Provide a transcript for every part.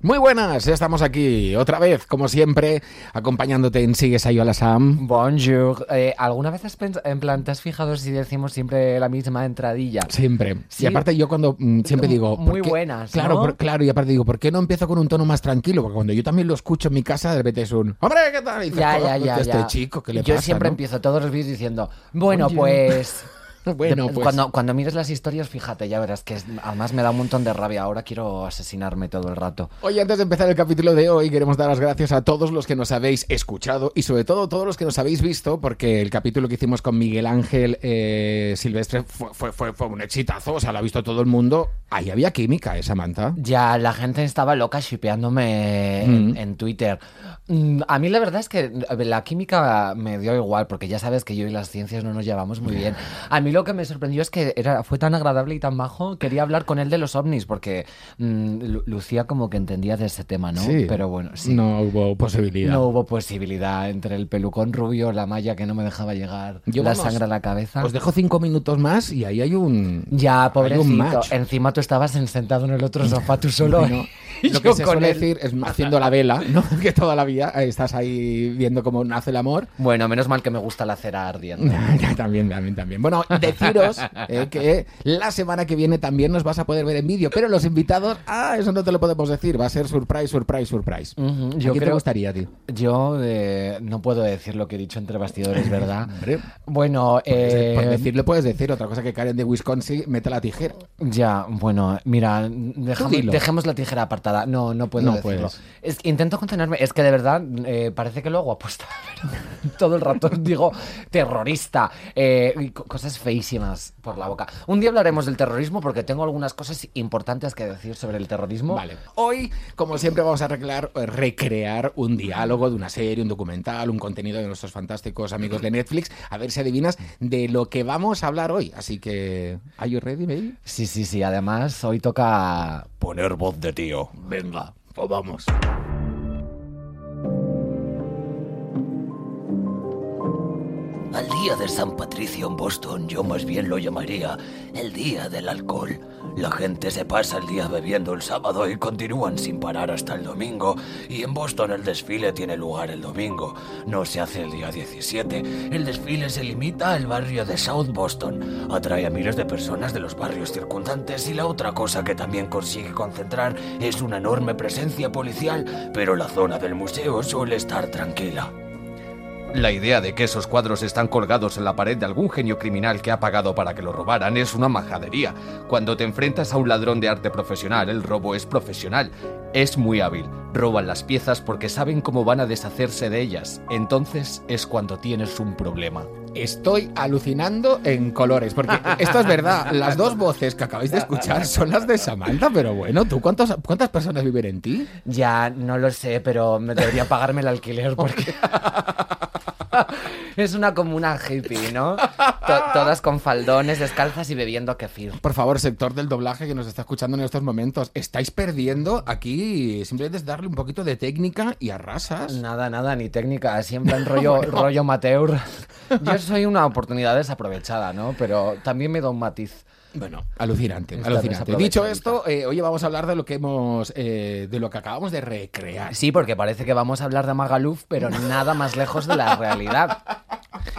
Muy buenas, ya estamos aquí otra vez, como siempre, acompañándote en Sigues ahí, hola Sam. Bonjour. ¿Alguna vez te has fijado si decimos siempre la misma entradilla? Siempre. Sí. Y aparte yo cuando siempre digo... Muy buenas, ¿no? Claro, claro, y aparte digo, ¿por qué no empiezo con un tono más tranquilo? Porque cuando yo también lo escucho en mi casa, de repente es un... ¡Hombre, qué tal! Y dices, ya. Este chico, ¿qué le pasa? Yo siempre empiezo todos los vídeos diciendo, bueno, pues... Bueno, pues. Cuando mires las historias, fíjate, ya verás que además me da un montón de rabia. Ahora quiero asesinarme todo el rato. Oye, antes de empezar el capítulo de hoy, queremos dar las gracias a todos los que nos habéis escuchado y sobre todo todos los que nos habéis visto, porque el capítulo que hicimos con Miguel Ángel Silvestre fue un exitazo, o sea, lo ha visto todo el mundo. Ahí había química, esa manta. Ya, la gente estaba loca shipeándome en Twitter. A mí la verdad es que la química me dio igual, porque ya sabes que yo y las ciencias no nos llevamos muy bien. A mí lo que me sorprendió es que fue tan agradable y tan majo. Quería hablar con él de los ovnis porque lucía como que entendía de ese tema, ¿no? Sí, pero bueno, sí. No hubo posibilidad. No hubo posibilidad entre el pelucón rubio, la malla que no me dejaba llegar, sangre a la cabeza. Os dejo 5 minutos más y ahí hay un... Ya, pobrecito. Encima tú estabas sentado en el otro sofá tú solo. Bueno, lo que se suele decir es haciendo la vela, ¿no? Que toda la vida estás ahí viendo cómo nace el amor. Bueno, menos mal que me gusta la cera ardiente. También. Bueno, deciros que la semana que viene también nos vas a poder ver en vídeo, pero los invitados, eso no te lo podemos decir, va a ser surprise. ¿Qué te gustaría, tío? Yo no puedo decir lo que he dicho entre bastidores, ¿verdad? Bueno, por decirlo puedes decir, otra cosa que Karen de Wisconsin mete la tijera. Ya, bueno, mira, dejemos la tijera apartada, no puedo decirlo. Intento contenerme, es que de verdad parece que lo hago aposta, todo el rato digo terrorista, cosas feísimas por la boca. Un día hablaremos del terrorismo porque tengo algunas cosas importantes que decir sobre el terrorismo. Vale. Hoy, como siempre, vamos a recrear un diálogo de una serie, un documental, un contenido de nuestros fantásticos amigos de Netflix. A ver si adivinas de lo que vamos a hablar hoy. Así que, ¿are you ready, baby? Sí. Además, hoy toca poner voz de tío. Venga, pues vamos. Al día de San Patricio en Boston, yo más bien lo llamaría el día del alcohol. La gente se pasa el día bebiendo el sábado y continúan sin parar hasta el domingo. Y en Boston el desfile tiene lugar el domingo. No se hace el día 17. El desfile se limita al barrio de South Boston. Atrae a miles de personas de los barrios circundantes y la otra cosa que también consigue concentrar es una enorme presencia policial, pero la zona del museo suele estar tranquila. La idea de que esos cuadros están colgados en la pared de algún genio criminal que ha pagado para que lo robaran es una majadería. Cuando te enfrentas a un ladrón de arte profesional, el robo es profesional. Es muy hábil. Roban las piezas porque saben cómo van a deshacerse de ellas. Entonces es cuando tienes un problema. Estoy alucinando en colores, porque esto es verdad. Las dos voces que acabáis de escuchar son las de Samantha, pero bueno, ¿tú cuántas personas viven en ti? Ya, no lo sé, pero me debería pagarme el alquiler porque... Es una comuna hippie, ¿no? Todas con faldones, descalzas y bebiendo kefir. Por favor, sector del doblaje que nos está escuchando en estos momentos, estáis perdiendo aquí, simplemente es darle un poquito de técnica y arrasas. Nada, ni técnica, siempre en rollo amateur. Yo soy una oportunidad desaprovechada, ¿no? Pero también me da un matiz. Bueno, alucinante. Dicho esto, oye, vamos a hablar de lo que acabamos de recrear. Sí, porque parece que vamos a hablar de Magaluf, pero nada más lejos de la realidad.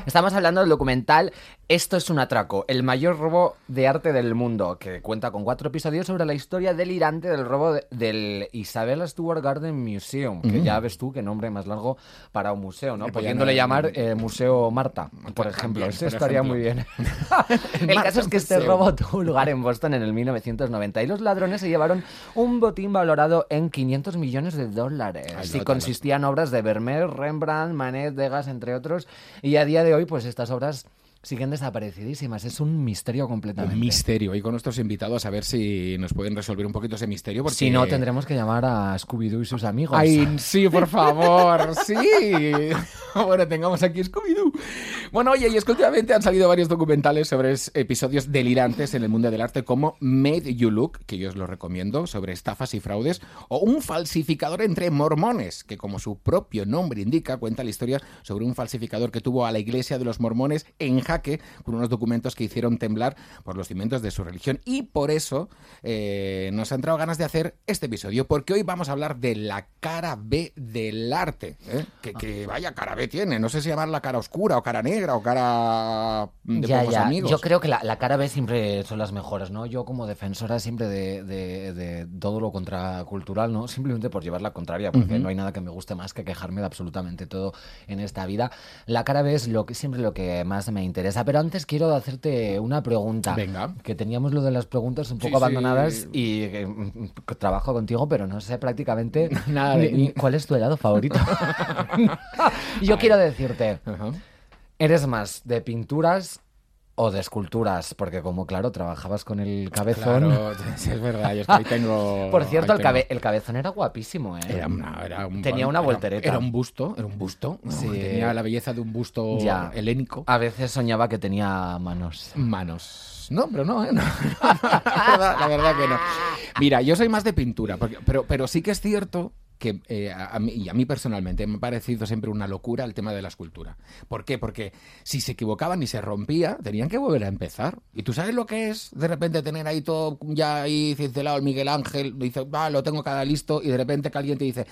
Estamos hablando del documental Esto es un atraco, el mayor robo de arte del mundo, que cuenta con 4 episodios sobre la historia delirante del robo del Isabella Stewart Garden Museum, que ya ves tú qué nombre más largo para un museo, ¿no? Pudiéndole llamar Museo Marta, por ejemplo. Eso estaría muy bien. El caso es que este robo tuvo lugar en Boston en el 1990 y los ladrones se llevaron un botín valorado en $500 millones y consistían obras de Vermeer, Rembrandt, Manet, Degas, entre otros, y a día de hoy pues estas obras siguen desaparecidísimas. Es un misterio completamente. Un misterio. Y con nuestros invitados a ver si nos pueden resolver un poquito ese misterio. Porque... Si no, tendremos que llamar a Scooby-Doo y sus amigos. ¡Ay, sí, por favor! ¡Sí! Bueno, tengamos aquí Scooby-Doo. Bueno, oye, y es que últimamente han salido varios documentales sobre episodios delirantes en el mundo del arte, como Made You Look, que yo os lo recomiendo, sobre estafas y fraudes, o Un falsificador entre mormones, que como su propio nombre indica, cuenta la historia sobre un falsificador que tuvo a la iglesia de los mormones en jaque con unos documentos que hicieron temblar por los cimientos de su religión. Y por eso nos ha entrado ganas de hacer este episodio, porque hoy vamos a hablar de la cara B del arte, ¿eh? Que vaya cara B tiene, no sé si llamarla cara oscura o cara negra o cara de pocos amigos. Yo creo que la cara B siempre son las mejores, ¿no? Yo como defensora siempre de todo lo contracultural, ¿no? Simplemente por llevar la contraria, porque no hay nada que me guste más que quejarme de absolutamente todo en esta vida. La cara B es siempre lo que más me interesa, pero antes quiero hacerte una pregunta. Venga. Que teníamos lo de las preguntas un poco abandonadas y trabajo contigo, pero no sé prácticamente nada de cuál es tu helado favorito. Yo quiero decirte, ¿eres más de pinturas o de esculturas? Porque como, claro, trabajabas con el cabezón... Claro, es verdad, yo es que ahí tengo... Por cierto, el cabezón era guapísimo, ¿eh? Tenía una voltereta. Era un busto. Sí. Tenía la belleza de un busto helénico. A veces soñaba que tenía manos. No, pero no, ¿eh? No. La verdad que no. Mira, yo soy más de pintura, pero sí que es cierto... que a mí personalmente me ha parecido siempre una locura el tema de la escultura. ¿Por qué? Porque si se equivocaban y se rompía, tenían que volver a empezar. ¿Y tú sabes lo que es de repente tener ahí todo ya ahí cincelado el Miguel Ángel? Dice, lo tengo cada listo, y de repente que alguien te dice...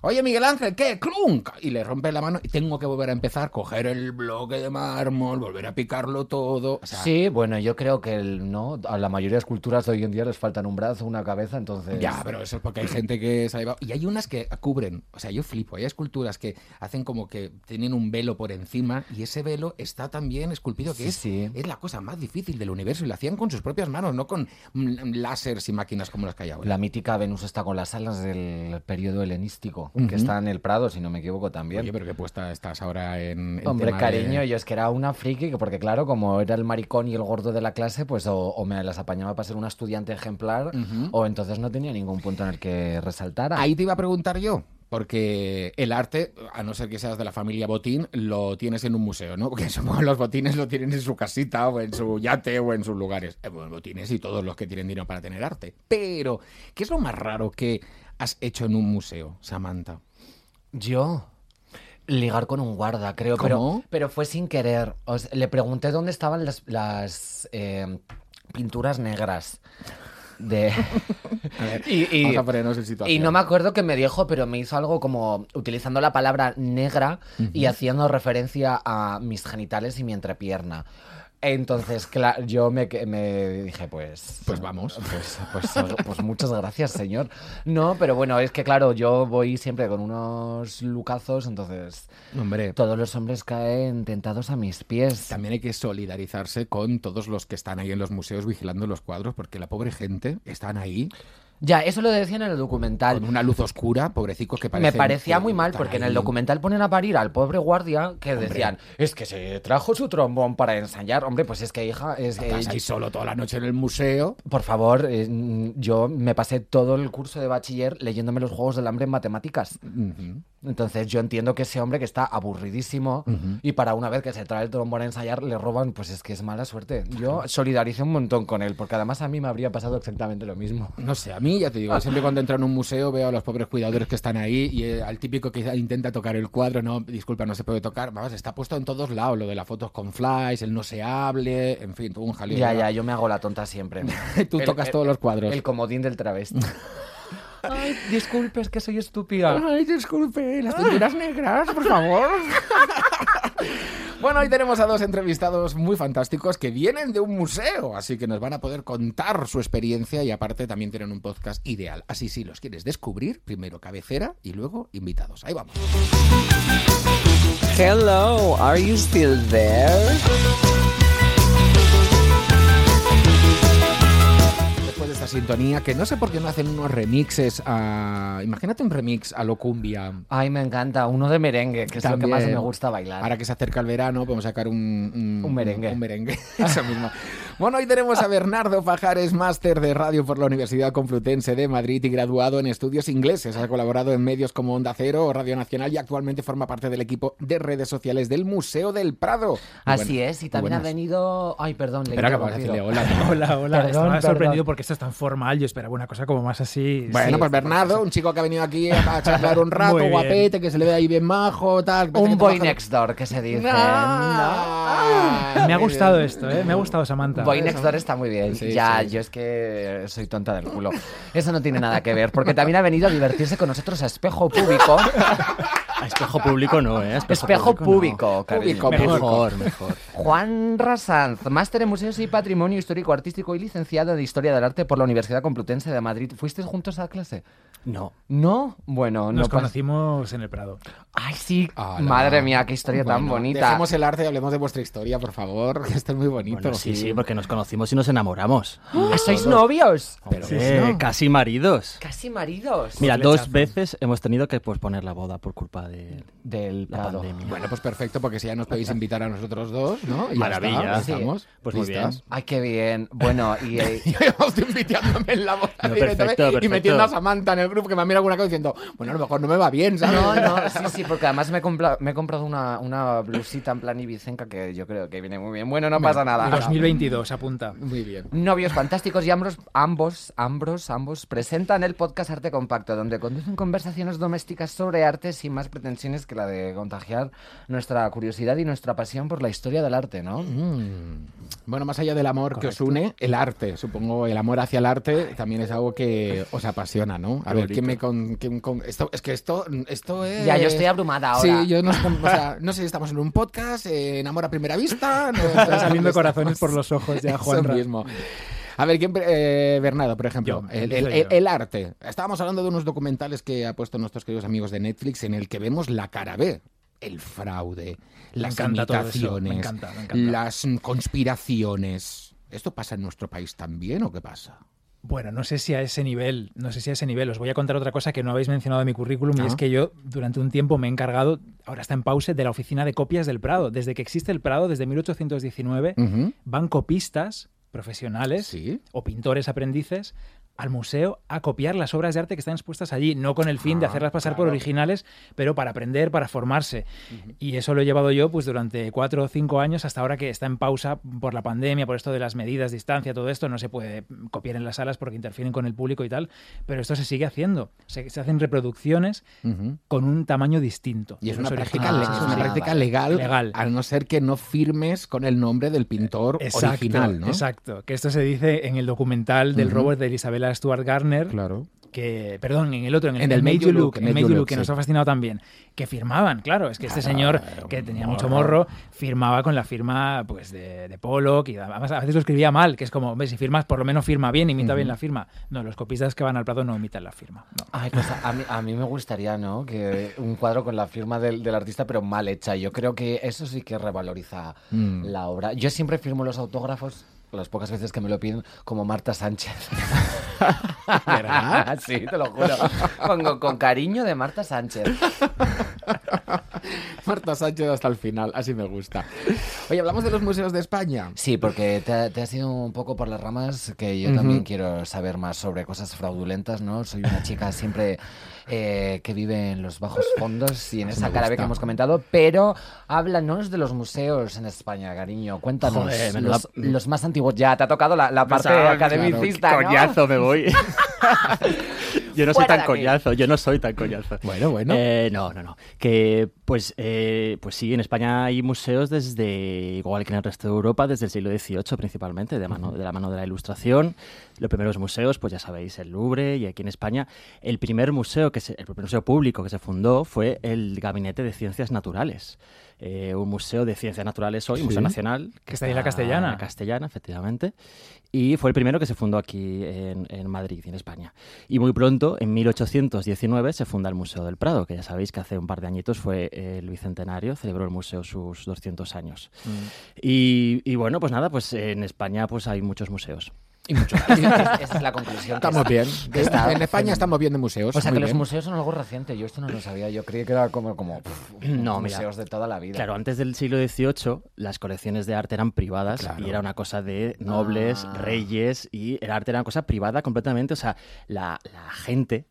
Oye, Miguel Ángel, ¿qué? ¡Crunk! Y le rompe la mano y tengo que volver a empezar, coger el bloque de mármol, volver a picarlo todo. O sea, sí, bueno, yo creo que a la mayoría de esculturas de hoy en día les faltan un brazo, una cabeza, entonces... Ya, pero eso es porque hay gente que se ha llevado... Y hay unas que cubren, o sea, yo flipo, hay esculturas que hacen como que tienen un velo por encima y ese velo está también esculpido, que es la cosa más difícil del universo, y lo hacían con sus propias manos, no con láseres y máquinas como las que hay ahora. La mítica Venus está con las alas del periodo helenístico. Que está en el Prado, si no me equivoco, también. Oye, pero qué puesta estás ahora en Hombre, cariño, yo es que era una friki, porque claro, como era el maricón y el gordo de la clase, pues o me las apañaba para ser una estudiante ejemplar, o entonces no tenía ningún punto en el que resaltara. Ahí te iba a preguntar yo. Porque el arte, a no ser que seas de la familia Botín, lo tienes en un museo, ¿no? Porque los botines lo tienen en su casita o en su yate o en sus lugares. Bueno, botines y todos los que tienen dinero para tener arte. Pero, ¿qué es lo más raro que has hecho en un museo, Samantha? Yo... Ligar con un guarda, creo. ¿Cómo? Pero fue sin querer. Le pregunté dónde estaban las pinturas negras. A ver, y vamos a ponernos en situación. Y no me acuerdo que me dijo, pero me hizo algo como utilizando la palabra negra y haciendo referencia a mis genitales y mi entrepierna. Entonces, claro, yo me dije, pues vamos. Pues muchas gracias, señor. No, pero bueno, es que claro, yo voy siempre con unos lucazos, entonces todos los hombres caen tentados a mis pies. También hay que solidarizarse con todos los que están ahí en los museos vigilando los cuadros, porque la pobre gente están ahí... Ya, eso lo decían en el documental. Con una luz oscura, pobrecicos que parecen... Me parecía muy mal, porque en el documental ponen a parir al pobre guardia, que decían, es que se trajo su trombón para ensayar. Hombre, pues es que, hija... Estás ahí solo toda la noche en el museo. Por favor, yo me pasé todo el curso de bachiller leyéndome los Juegos del Hambre en matemáticas. Entonces yo entiendo que ese hombre que está aburridísimo y para una vez que se trae el trombón a ensayar le roban, pues es que es mala suerte. Yo solidarizo un montón con él, porque además a mí me habría pasado exactamente lo mismo. No sé, a mí, ya te digo, siempre cuando entro en un museo veo a los pobres cuidadores que están ahí y al típico que intenta tocar el cuadro, no, disculpa, no se puede tocar, vamos, está puesto en todos lados, lo de las fotos con flash, el no se hable, en fin, todo un jaleo. Ya, yo me hago la tonta siempre. Tú tocas todos los cuadros. El comodín del travesti. Ay, disculpe, es que soy estúpida. Ay, disculpe, las pinturas negras, por favor. Bueno, hoy tenemos a dos entrevistados muy fantásticos que vienen de un museo, así que nos van a poder contar su experiencia y aparte también tienen un podcast ideal. Así si los quieres descubrir, primero cabecera y luego invitados. Ahí vamos. Hello, are you still there? sintonía, que no sé por qué no hacen unos remixes a... Imagínate un remix a lo cumbia. Ay, me encanta. Uno de merengue, que también, es lo que más me gusta bailar. Ahora que se acerca el verano, podemos sacar un merengue. Un merengue. Eso mismo. Bueno, hoy tenemos a Bernardo Pajares, máster de radio por la Universidad Complutense de Madrid y graduado en estudios ingleses. Ha colaborado en medios como Onda Cero o Radio Nacional y actualmente forma parte del equipo de redes sociales del Museo del Prado. Así es, y también ha venido... Ay, perdón, le acabo de decirle hola. Estaba sorprendido porque esto es tan formal, yo esperaba una cosa como más así. Bueno, sí, pues Bernardo, un chico que ha venido aquí a charlar un rato, guapete, que se le ve ahí bien majo, tal. Un boy next door, que se dice. No. Me ha gustado esto, ¿eh? Me ha gustado Samantha. Boy next door está muy bien. Sí, yo es que soy tonta del culo. Eso no tiene nada que ver, porque también ha venido a divertirse con nosotros a Espejo Público. A Espejo Público no, ¿eh? Espejo Público, no. Mejor. Juan Rasanz, máster en Museos y Patrimonio Histórico Artístico y licenciado de Historia del Arte por la Universidad Complutense de Madrid. ¿Fuisteis juntos a clase? No. ¿No? Bueno, nos conocimos en el Prado. ¡Ay, sí! Hola. Madre mía, qué historia tan bonita. Dejemos el arte y hablemos de vuestra historia, por favor, que esto es muy bonito. Bueno, sí, porque nos conocimos y nos enamoramos. ¿Sois novios? Pero ¿no? Casi maridos. Casi maridos. Mira, dos veces hemos tenido que posponer la boda por culpa del Prado. Pandemia. Bueno, pues perfecto, porque si ya nos podéis invitar a nosotros dos, ¿no? Y maravilla. Estamos. Pues muy bien. Ay, qué bien. Bueno, y... estoy invitándome en la boda directamente y metiendo a Samantha en el grupo, que me ha mirado alguna cosa diciendo, bueno, a lo mejor no me va bien, ¿sabes? No, sí, porque además me he comprado una blusita en plan ibicenca que yo creo que viene muy bien. Bueno, no pasa nada. 2022, apunta. Muy bien. Novios fantásticos y ambos presentan el podcast Arte Compacto, donde conducen conversaciones domésticas sobre arte sin más pretensiones que la de contagiar nuestra curiosidad y nuestra pasión por la historia del arte, ¿no? Bueno, más allá del amor que os une, el arte, supongo, el amor hacia el arte también es algo que os apasiona, ¿no? A ver, esto es... Ya, yo estoy abrumada ahora. Sí, yo no sé si estamos en un podcast, en amor a primera vista... Están saliendo corazones por los ojos ya, Juanra. Eso mismo. A ver, ¿quién, Bernardo, por ejemplo, el arte. Estábamos hablando de unos documentales que ha puesto nuestros queridos amigos de Netflix en el que vemos la cara B. El fraude, las imitaciones, me encanta. Las conspiraciones. ¿Esto pasa en nuestro país también o qué pasa? Bueno, no sé si a ese nivel. Os voy a contar otra cosa que no habéis mencionado en mi currículum, y es que yo durante un tiempo me he encargado, ahora está en pausa, de la oficina de copias del Prado. Desde que existe el Prado, desde 1819, van copistas profesionales o pintores aprendices al museo a copiar las obras de arte que están expuestas allí, no con el fin de hacerlas pasar por originales, pero para aprender, para formarse. Y eso lo he llevado yo pues durante 4 o 5 años, hasta ahora que está en pausa por la pandemia, por esto de las medidas, distancia, todo esto, no se puede copiar en las salas porque interfieren con el público y tal, pero esto se sigue haciendo. Se hacen reproducciones con un tamaño distinto. Y es una práctica legal, a no ser que no firmes con el nombre del pintor original, ¿no? Exacto, que esto se dice en el documental del robo de Isabela Stuart Gardner, en el Made You Look, que nos ha fascinado también, que firmaban, este señor que tenía mucho morro firmaba con la firma pues de Pollock, y además a veces lo escribía mal, que es como, si firmas por lo menos firma bien, imita bien la firma. No, los copistas que van al Prado no imitan la firma. No. Ay, pues a mí me gustaría, ¿no?, que un cuadro con la firma del artista pero mal hecha. Yo creo que eso sí que revaloriza la obra. Yo siempre firmo los autógrafos, las pocas veces que me lo piden, como Marta Sánchez. ¿Verdad? Sí, te lo juro. Con cariño de Marta Sánchez. Marta Sánchez hasta el final, así me gusta. Oye, hablamos de los museos de España. Sí, porque te has ido un poco por las ramas, que yo también quiero saber más sobre cosas fraudulentas, ¿no? Soy una chica siempre que vive en los bajos fondos y en esa cara B que hemos comentado, pero háblanos de los museos en España, cariño. Cuéntanos. Joder, los más antiguos. Ya te ha tocado la parte academicista, ¿no? Coñazo me voy. Yo no soy tan coñazo. Bueno. No. Que pues sí, en España hay museos igual que en el resto de Europa, desde el siglo XVIII principalmente, de la mano de la Ilustración. Los primeros museos, pues ya sabéis, el Louvre, y aquí en España el primer museo público que se fundó fue el Gabinete de Ciencias Naturales. Un museo de ciencias naturales hoy, Museo Nacional. Que está ahí en la Castellana. En la Castellana, efectivamente. Y fue el primero que se fundó aquí en Madrid, en España. Y muy pronto, en 1819, se funda el Museo del Prado, que ya sabéis que hace un par de añitos fue el bicentenario, celebró el museo sus 200 años. Y bueno, pues en España pues hay muchos museos. Y mucho. Esa es la conclusión. Estamos bien. En España estamos bien de museos. O sea, que los museos son algo reciente. Yo esto no lo sabía. Yo creí que era como museos de toda la vida. Claro, antes del siglo XVIII las colecciones de arte eran privadas, claro, y era una cosa de nobles, reyes, y el arte era una cosa privada completamente. O sea, la gente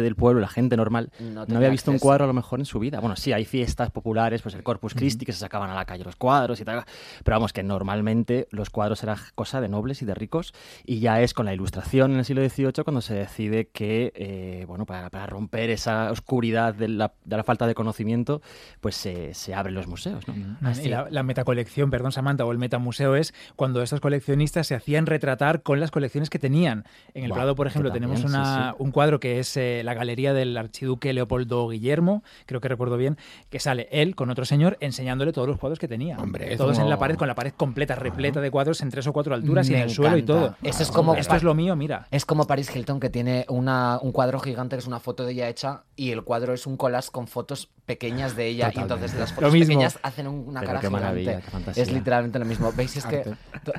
del pueblo, la gente normal, no había visto un cuadro a lo mejor en su vida. Bueno, sí, hay fiestas populares, pues el Corpus Christi, que se sacaban a la calle los cuadros y tal. Pero vamos, que normalmente los cuadros eran cosa de nobles y de ricos. Y ya es con la Ilustración en el siglo XVIII cuando se decide que, para romper esa oscuridad de la falta de conocimiento, pues se abren los museos, ¿no? Y la metacolección, perdón Samantha, o el metamuseo es cuando estos coleccionistas se hacían retratar con las colecciones que tenían. En el Prado, por ejemplo, también, tenemos un cuadro que es la galería del archiduque Leopoldo Guillermo, creo que recuerdo bien, que sale él con otro señor enseñándole todos los cuadros que tenía. Hombre, todos en la pared, con la pared completa, repleta de cuadros en 3 o 4 alturas, y en el suelo y todo. Eso es como, esto es lo mío, mira. Es como Paris Hilton, que tiene un cuadro gigante que es una foto de ella hecha, y el cuadro es un collage con fotos pequeñas de ella. Totalmente. Y entonces las fotos pequeñas hacen una cara gigante. Es literalmente lo mismo. ¿Veis? Es que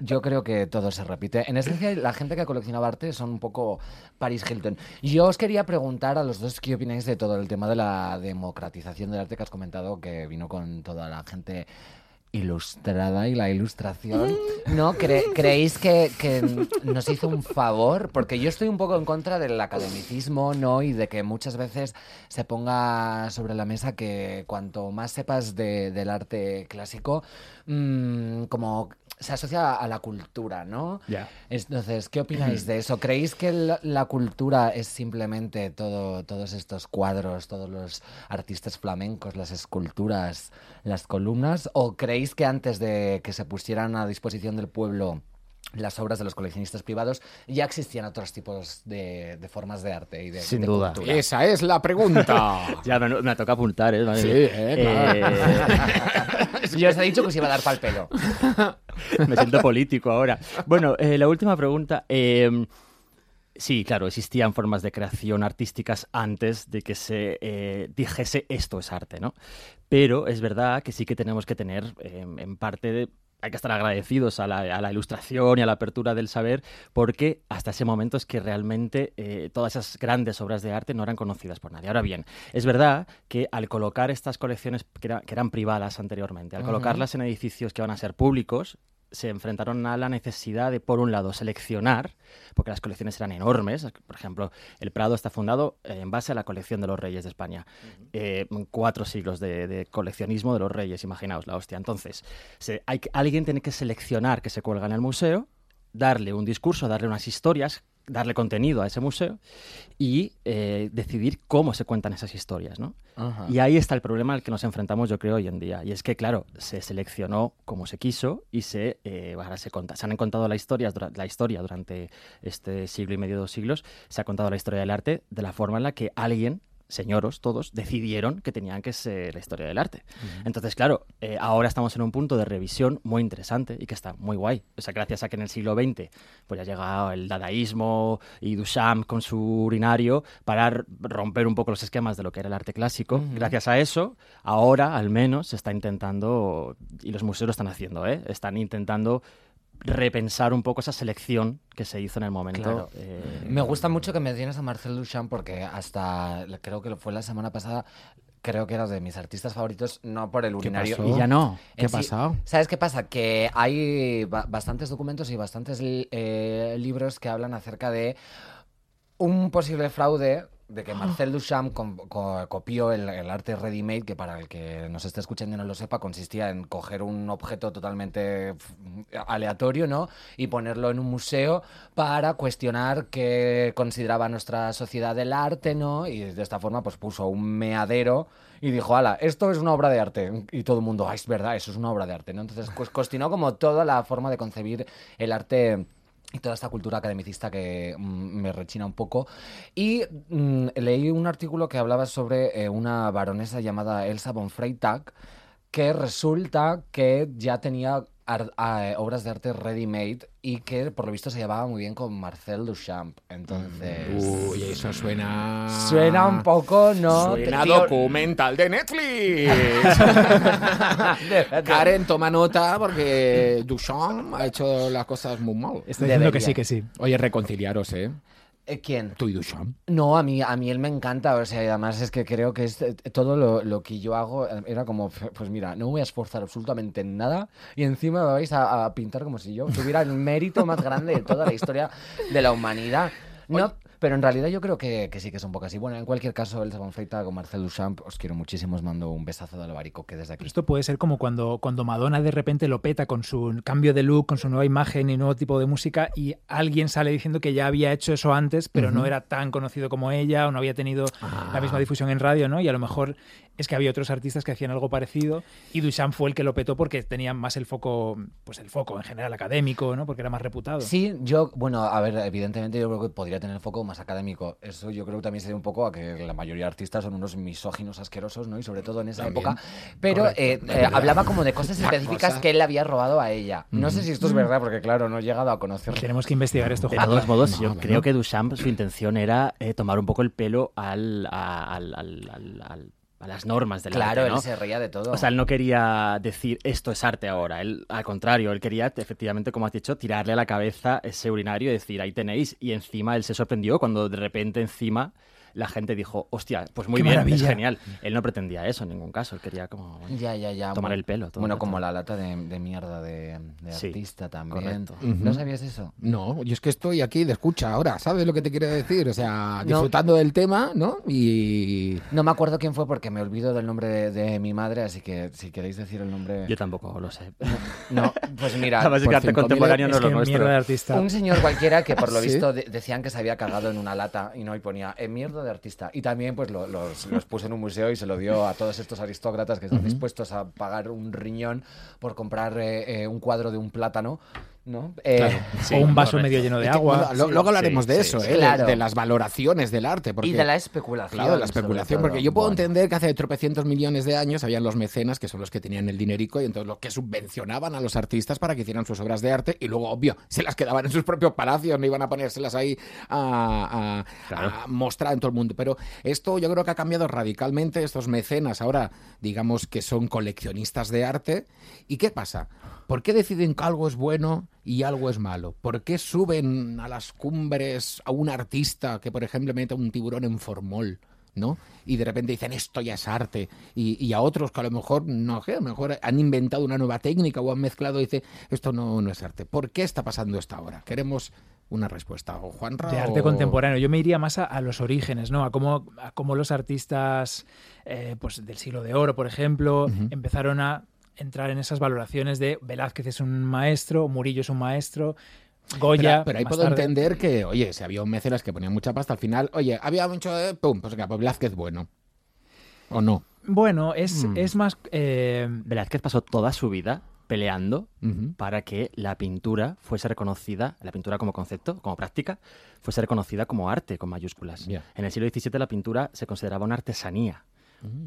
yo creo que todo se repite. En esencia, la gente que coleccionaba arte son un poco Paris Hilton. Yo os quería preguntar a los dos qué opináis de todo el tema de la democratización del arte que has comentado, que vino con toda la gente ilustrada y la Ilustración. ¿No? ¿Creéis que nos hizo un favor? Porque yo estoy un poco en contra del academicismo, ¿no? Y de que muchas veces se ponga sobre la mesa que cuanto más sepas del arte clásico, como se asocia a la cultura, ¿no? Yeah. Entonces, ¿qué opináis de eso? ¿Creéis que la cultura es simplemente todos estos cuadros, todos los artistas flamencos, las esculturas, las columnas? ¿O creéis que antes de que se pusieran a disposición del pueblo las obras de los coleccionistas privados, ya existían otros tipos de formas de arte y de sin de duda cultura? Esa es la pregunta. Ya me toca apuntar, ¿eh? Sí, claro. Yo os he dicho que os iba a dar pal pelo. Me siento político ahora. Bueno, la última pregunta. Sí, claro, existían formas de creación artísticas antes de que se dijese esto es arte, ¿no? Pero es verdad que sí que tenemos que tener, en parte, hay que estar agradecidos a la Ilustración y a la apertura del saber, porque hasta ese momento es que realmente todas esas grandes obras de arte no eran conocidas por nadie. Ahora bien, es verdad que al colocar estas colecciones que eran privadas anteriormente, al colocarlas en edificios que van a ser públicos, se enfrentaron a la necesidad de, por un lado, seleccionar, porque las colecciones eran enormes. Por ejemplo, el Prado está fundado en base a la colección de los reyes de España. 4 siglos de coleccionismo de los reyes, imaginaos la hostia. Entonces, alguien tiene que seleccionar que se cuelga en el museo, darle un discurso, darle unas historias, darle contenido a ese museo y decidir cómo se cuentan esas historias, ¿no? Ajá. Y ahí está el problema al que nos enfrentamos, yo creo, hoy en día. Y es que, claro, se seleccionó como se quiso y se han contado la historia durante este siglo y medio, 2 siglos. Se ha contado la historia del arte de la forma en la que alguien, señoros todos, decidieron que tenían que ser la historia del arte. Entonces, claro, ahora estamos en un punto de revisión muy interesante y que está muy guay. O sea, gracias a que en el siglo XX pues ya ha llegado el dadaísmo y Duchamp con su urinario para romper un poco los esquemas de lo que era el arte clásico. Gracias a eso, ahora al menos se está intentando, y los museos lo están haciendo, están intentando repensar un poco esa selección que se hizo en el momento. Claro. Me gusta mucho que menciones a Marcel Duchamp, porque hasta creo que fue la semana pasada, creo que era de mis artistas favoritos, no por el urinario. ¿Qué pasó? Y ya no. ¿Qué ha pasado? ¿Sabes qué pasa? Que hay bastantes documentos y bastantes libros que hablan acerca de un posible fraude, de que Marcel Duchamp copió el arte ready-made, que para el que nos esté escuchando y no lo sepa, consistía en coger un objeto totalmente aleatorio, ¿no? Y ponerlo en un museo para cuestionar qué consideraba nuestra sociedad del arte, ¿no? Y de esta forma pues puso un meadero y dijo, ala, esto es una obra de arte. Y todo el mundo, es verdad, eso es una obra de arte, ¿no? Entonces pues cuestionó como toda la forma de concebir el arte y toda esta cultura academicista que me rechina un poco. Y leí un artículo que hablaba sobre una baronesa llamada Elsa von Freytag, que resulta que ya tenía obras de arte ready-made y que, por lo visto, se llevaba muy bien con Marcel Duchamp. Entonces... Uy, eso suena... Suena un poco, ¿no? Suena documental de Netflix. Karen, toma nota, porque Duchamp ha hecho las cosas muy mal. Estoy diciendo que sí, que sí. Oye, reconciliaros, ¿eh? ¿Quién? ¿Tú y Duchamp? No, a mí él me encanta. O sea, y además es que creo que es todo lo que yo hago era como, pues mira, no me voy a esforzar absolutamente en nada y encima me vais a pintar como si yo tuviera el mérito más grande de toda la historia de la humanidad. No, pero en realidad yo creo que sí que es un poco así. Bueno, en cualquier caso, Elsa Bonfeita con Marcel Duchamp, os quiero muchísimo, os mando un besazo de albarico que desde aquí. Esto puede ser como cuando Madonna de repente lo peta con su cambio de look, con su nueva imagen y nuevo tipo de música, y alguien sale diciendo que ya había hecho eso antes, pero no era tan conocido como ella o no había tenido la misma difusión en radio, ¿no? Y a lo mejor es que había otros artistas que hacían algo parecido y Duchamp fue el que lo petó porque tenía más el foco, pues el foco en general académico, ¿no? Porque era más reputado. Sí, yo, bueno, a ver, evidentemente yo creo que podría tener el foco más académico. Eso yo creo que también se debe un poco a que la mayoría de artistas son unos misóginos asquerosos, ¿no? Y sobre todo en esa también época. Pero hablaba como de cosas específicas que él le había robado a ella. No sé si esto es verdad, porque claro, no he llegado a conocerlo. Tenemos que investigar esto. De todos modos, yo creo que Duchamp, su intención era tomar un poco el pelo a las normas del arte, ¿no? Claro, él se reía de todo. O sea, él no quería decir esto es arte ahora. Él, al contrario, él quería, efectivamente, como has dicho, tirarle a la cabeza ese urinario y decir, ahí tenéis. Y encima él se sorprendió cuando de repente encima la gente dijo, hostia, pues muy bien, es genial. Él no pretendía eso en ningún caso, él quería como tomar el pelo. Todo bueno, como la lata de mierda de artista también. Correcto. ¿No sabías eso? No, yo es que estoy aquí de escucha ahora, ¿sabes lo que te quiero decir? O sea, disfrutando del tema, ¿no? Y... No me acuerdo quién fue porque me olvido del nombre de mi madre, así que si queréis decir el nombre... Yo tampoco lo sé. No, pues mira... Sabes que arte contemporáneo no es lo nuestro. De artista. Un señor cualquiera que por lo visto decían que se había cagado en una lata y no, y ponía mierda de artista. Y también pues los puso en un museo y se lo dio a todos estos aristócratas que están dispuestos a pagar un riñón por comprar un cuadro de un plátano, ¿no? Claro, o un vaso medio lleno de agua. Luego hablaremos de eso, claro. De las valoraciones del arte. Porque, y de la especulación. Claro, de la especulación, porque yo puedo entender que hace tropecientos millones de años había los mecenas, que son los que tenían el dinerico, y entonces los que subvencionaban a los artistas para que hicieran sus obras de arte, y luego, obvio, se las quedaban en sus propios palacios, no iban a ponérselas ahí a mostrar en todo el mundo. Pero esto yo creo que ha cambiado radicalmente. Estos mecenas ahora, digamos que son coleccionistas de arte. ¿Y qué pasa? ¿Por qué deciden que algo es bueno y algo es malo? ¿Por qué suben a las cumbres a un artista que, por ejemplo, mete un tiburón en formol, ¿no? Y de repente dicen, esto ya es arte. Y a otros que a lo mejor, no sé, a lo mejor han inventado una nueva técnica o han mezclado y dicen, esto no es arte. ¿Por qué está pasando esto ahora? Queremos una respuesta. O Juanra, de arte contemporáneo. Yo me iría más a los orígenes, ¿no? A cómo los artistas pues del siglo de oro, por ejemplo, empezaron a entrar en esas valoraciones de Velázquez es un maestro, Murillo es un maestro, Goya... Pero ahí puedo entender que, oye, si había un mecenas que ponía mucha pasta al final, oye, había mucho... pum, pues acá, pues Velázquez bueno. ¿O no? Bueno, es más... Velázquez pasó toda su vida peleando para que la pintura fuese reconocida, la pintura como concepto, como práctica, fuese reconocida como arte, con mayúsculas. Yeah. En el siglo XVII la pintura se consideraba una artesanía,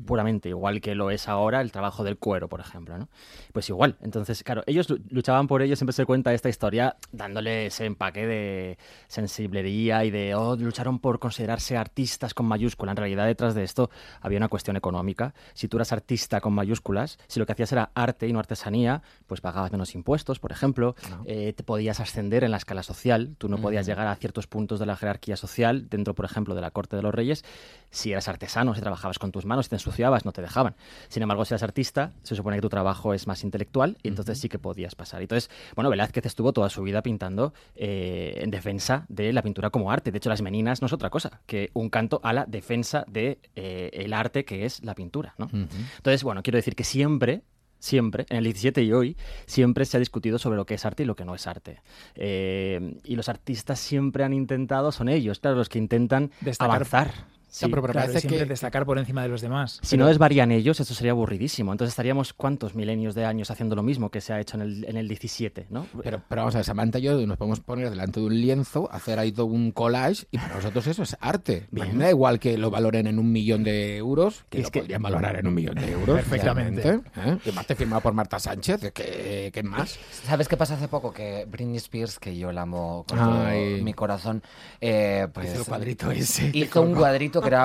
puramente, igual que lo es ahora el trabajo del cuero, por ejemplo, ¿no? Pues igual. Entonces, claro, ellos luchaban por ello, siempre se cuenta esta historia dándole ese empaque de sensiblería y de, lucharon por considerarse artistas con mayúscula. En realidad, detrás de esto había una cuestión económica. Si tú eras artista con mayúsculas, si lo que hacías era arte y no artesanía, pues pagabas menos impuestos, por ejemplo, te podías ascender en la escala social, tú no podías llegar a ciertos puntos de la jerarquía social, dentro, por ejemplo, de la corte de los reyes, si eras artesano, si trabajabas con tus manos, si te ensuciabas, no te dejaban. Sin embargo, si eras artista, se supone que tu trabajo es más intelectual y entonces sí que podías pasar. Entonces, bueno, Velázquez estuvo toda su vida pintando en defensa de la pintura como arte. De hecho, Las Meninas no es otra cosa que un canto a la defensa del el arte que es la pintura, ¿no? Entonces, bueno, quiero decir que siempre, en el 17 y hoy, siempre se ha discutido sobre lo que es arte y lo que no es arte. Y los artistas siempre han intentado, son ellos, claro, los que intentan avanzar. Sí, pero claro, parece siempre que destacar por encima de los demás. Si no desvarían ellos, esto sería aburridísimo. Entonces estaríamos cuántos milenios de años haciendo lo mismo que se ha hecho en el 17, ¿no? Pero vamos a ver, Samantha y yo nos podemos poner delante de un lienzo, hacer ahí todo un collage, y para nosotros eso es arte. Bien. Da igual que lo valoren en 1.000.000 de euros, que lo podrían valorar en 1.000.000 de euros. Perfectamente. Y más te firmado por Marta Sánchez, ¿qué más? ¿Sabes qué pasó hace poco? Que Britney Spears, que yo la amo con todo mi corazón, pues hizo el cuadrito ese. Hizo un cuadrito que era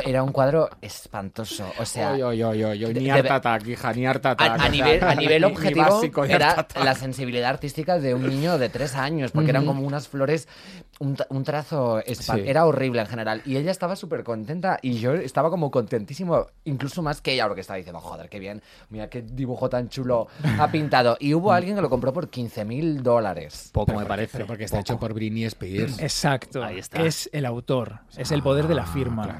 era un cuadro espantoso, o sea, ni Art Attack, hija, ni Art Attack. A nivel objetivo era la sensibilidad artística de un niño de 3 años, porque eran como unas flores, un trazo, era horrible en general, y ella estaba súper contenta, y yo estaba como contentísimo, incluso más que ella, porque estaba diciendo, joder, qué bien, mira qué dibujo tan chulo ha pintado, y hubo alguien que lo compró por $15.000. Poco, pero me parece. Pero porque está hecho por Britney Spears. Exacto, ahí está. Es el autor, es el poder de la firma.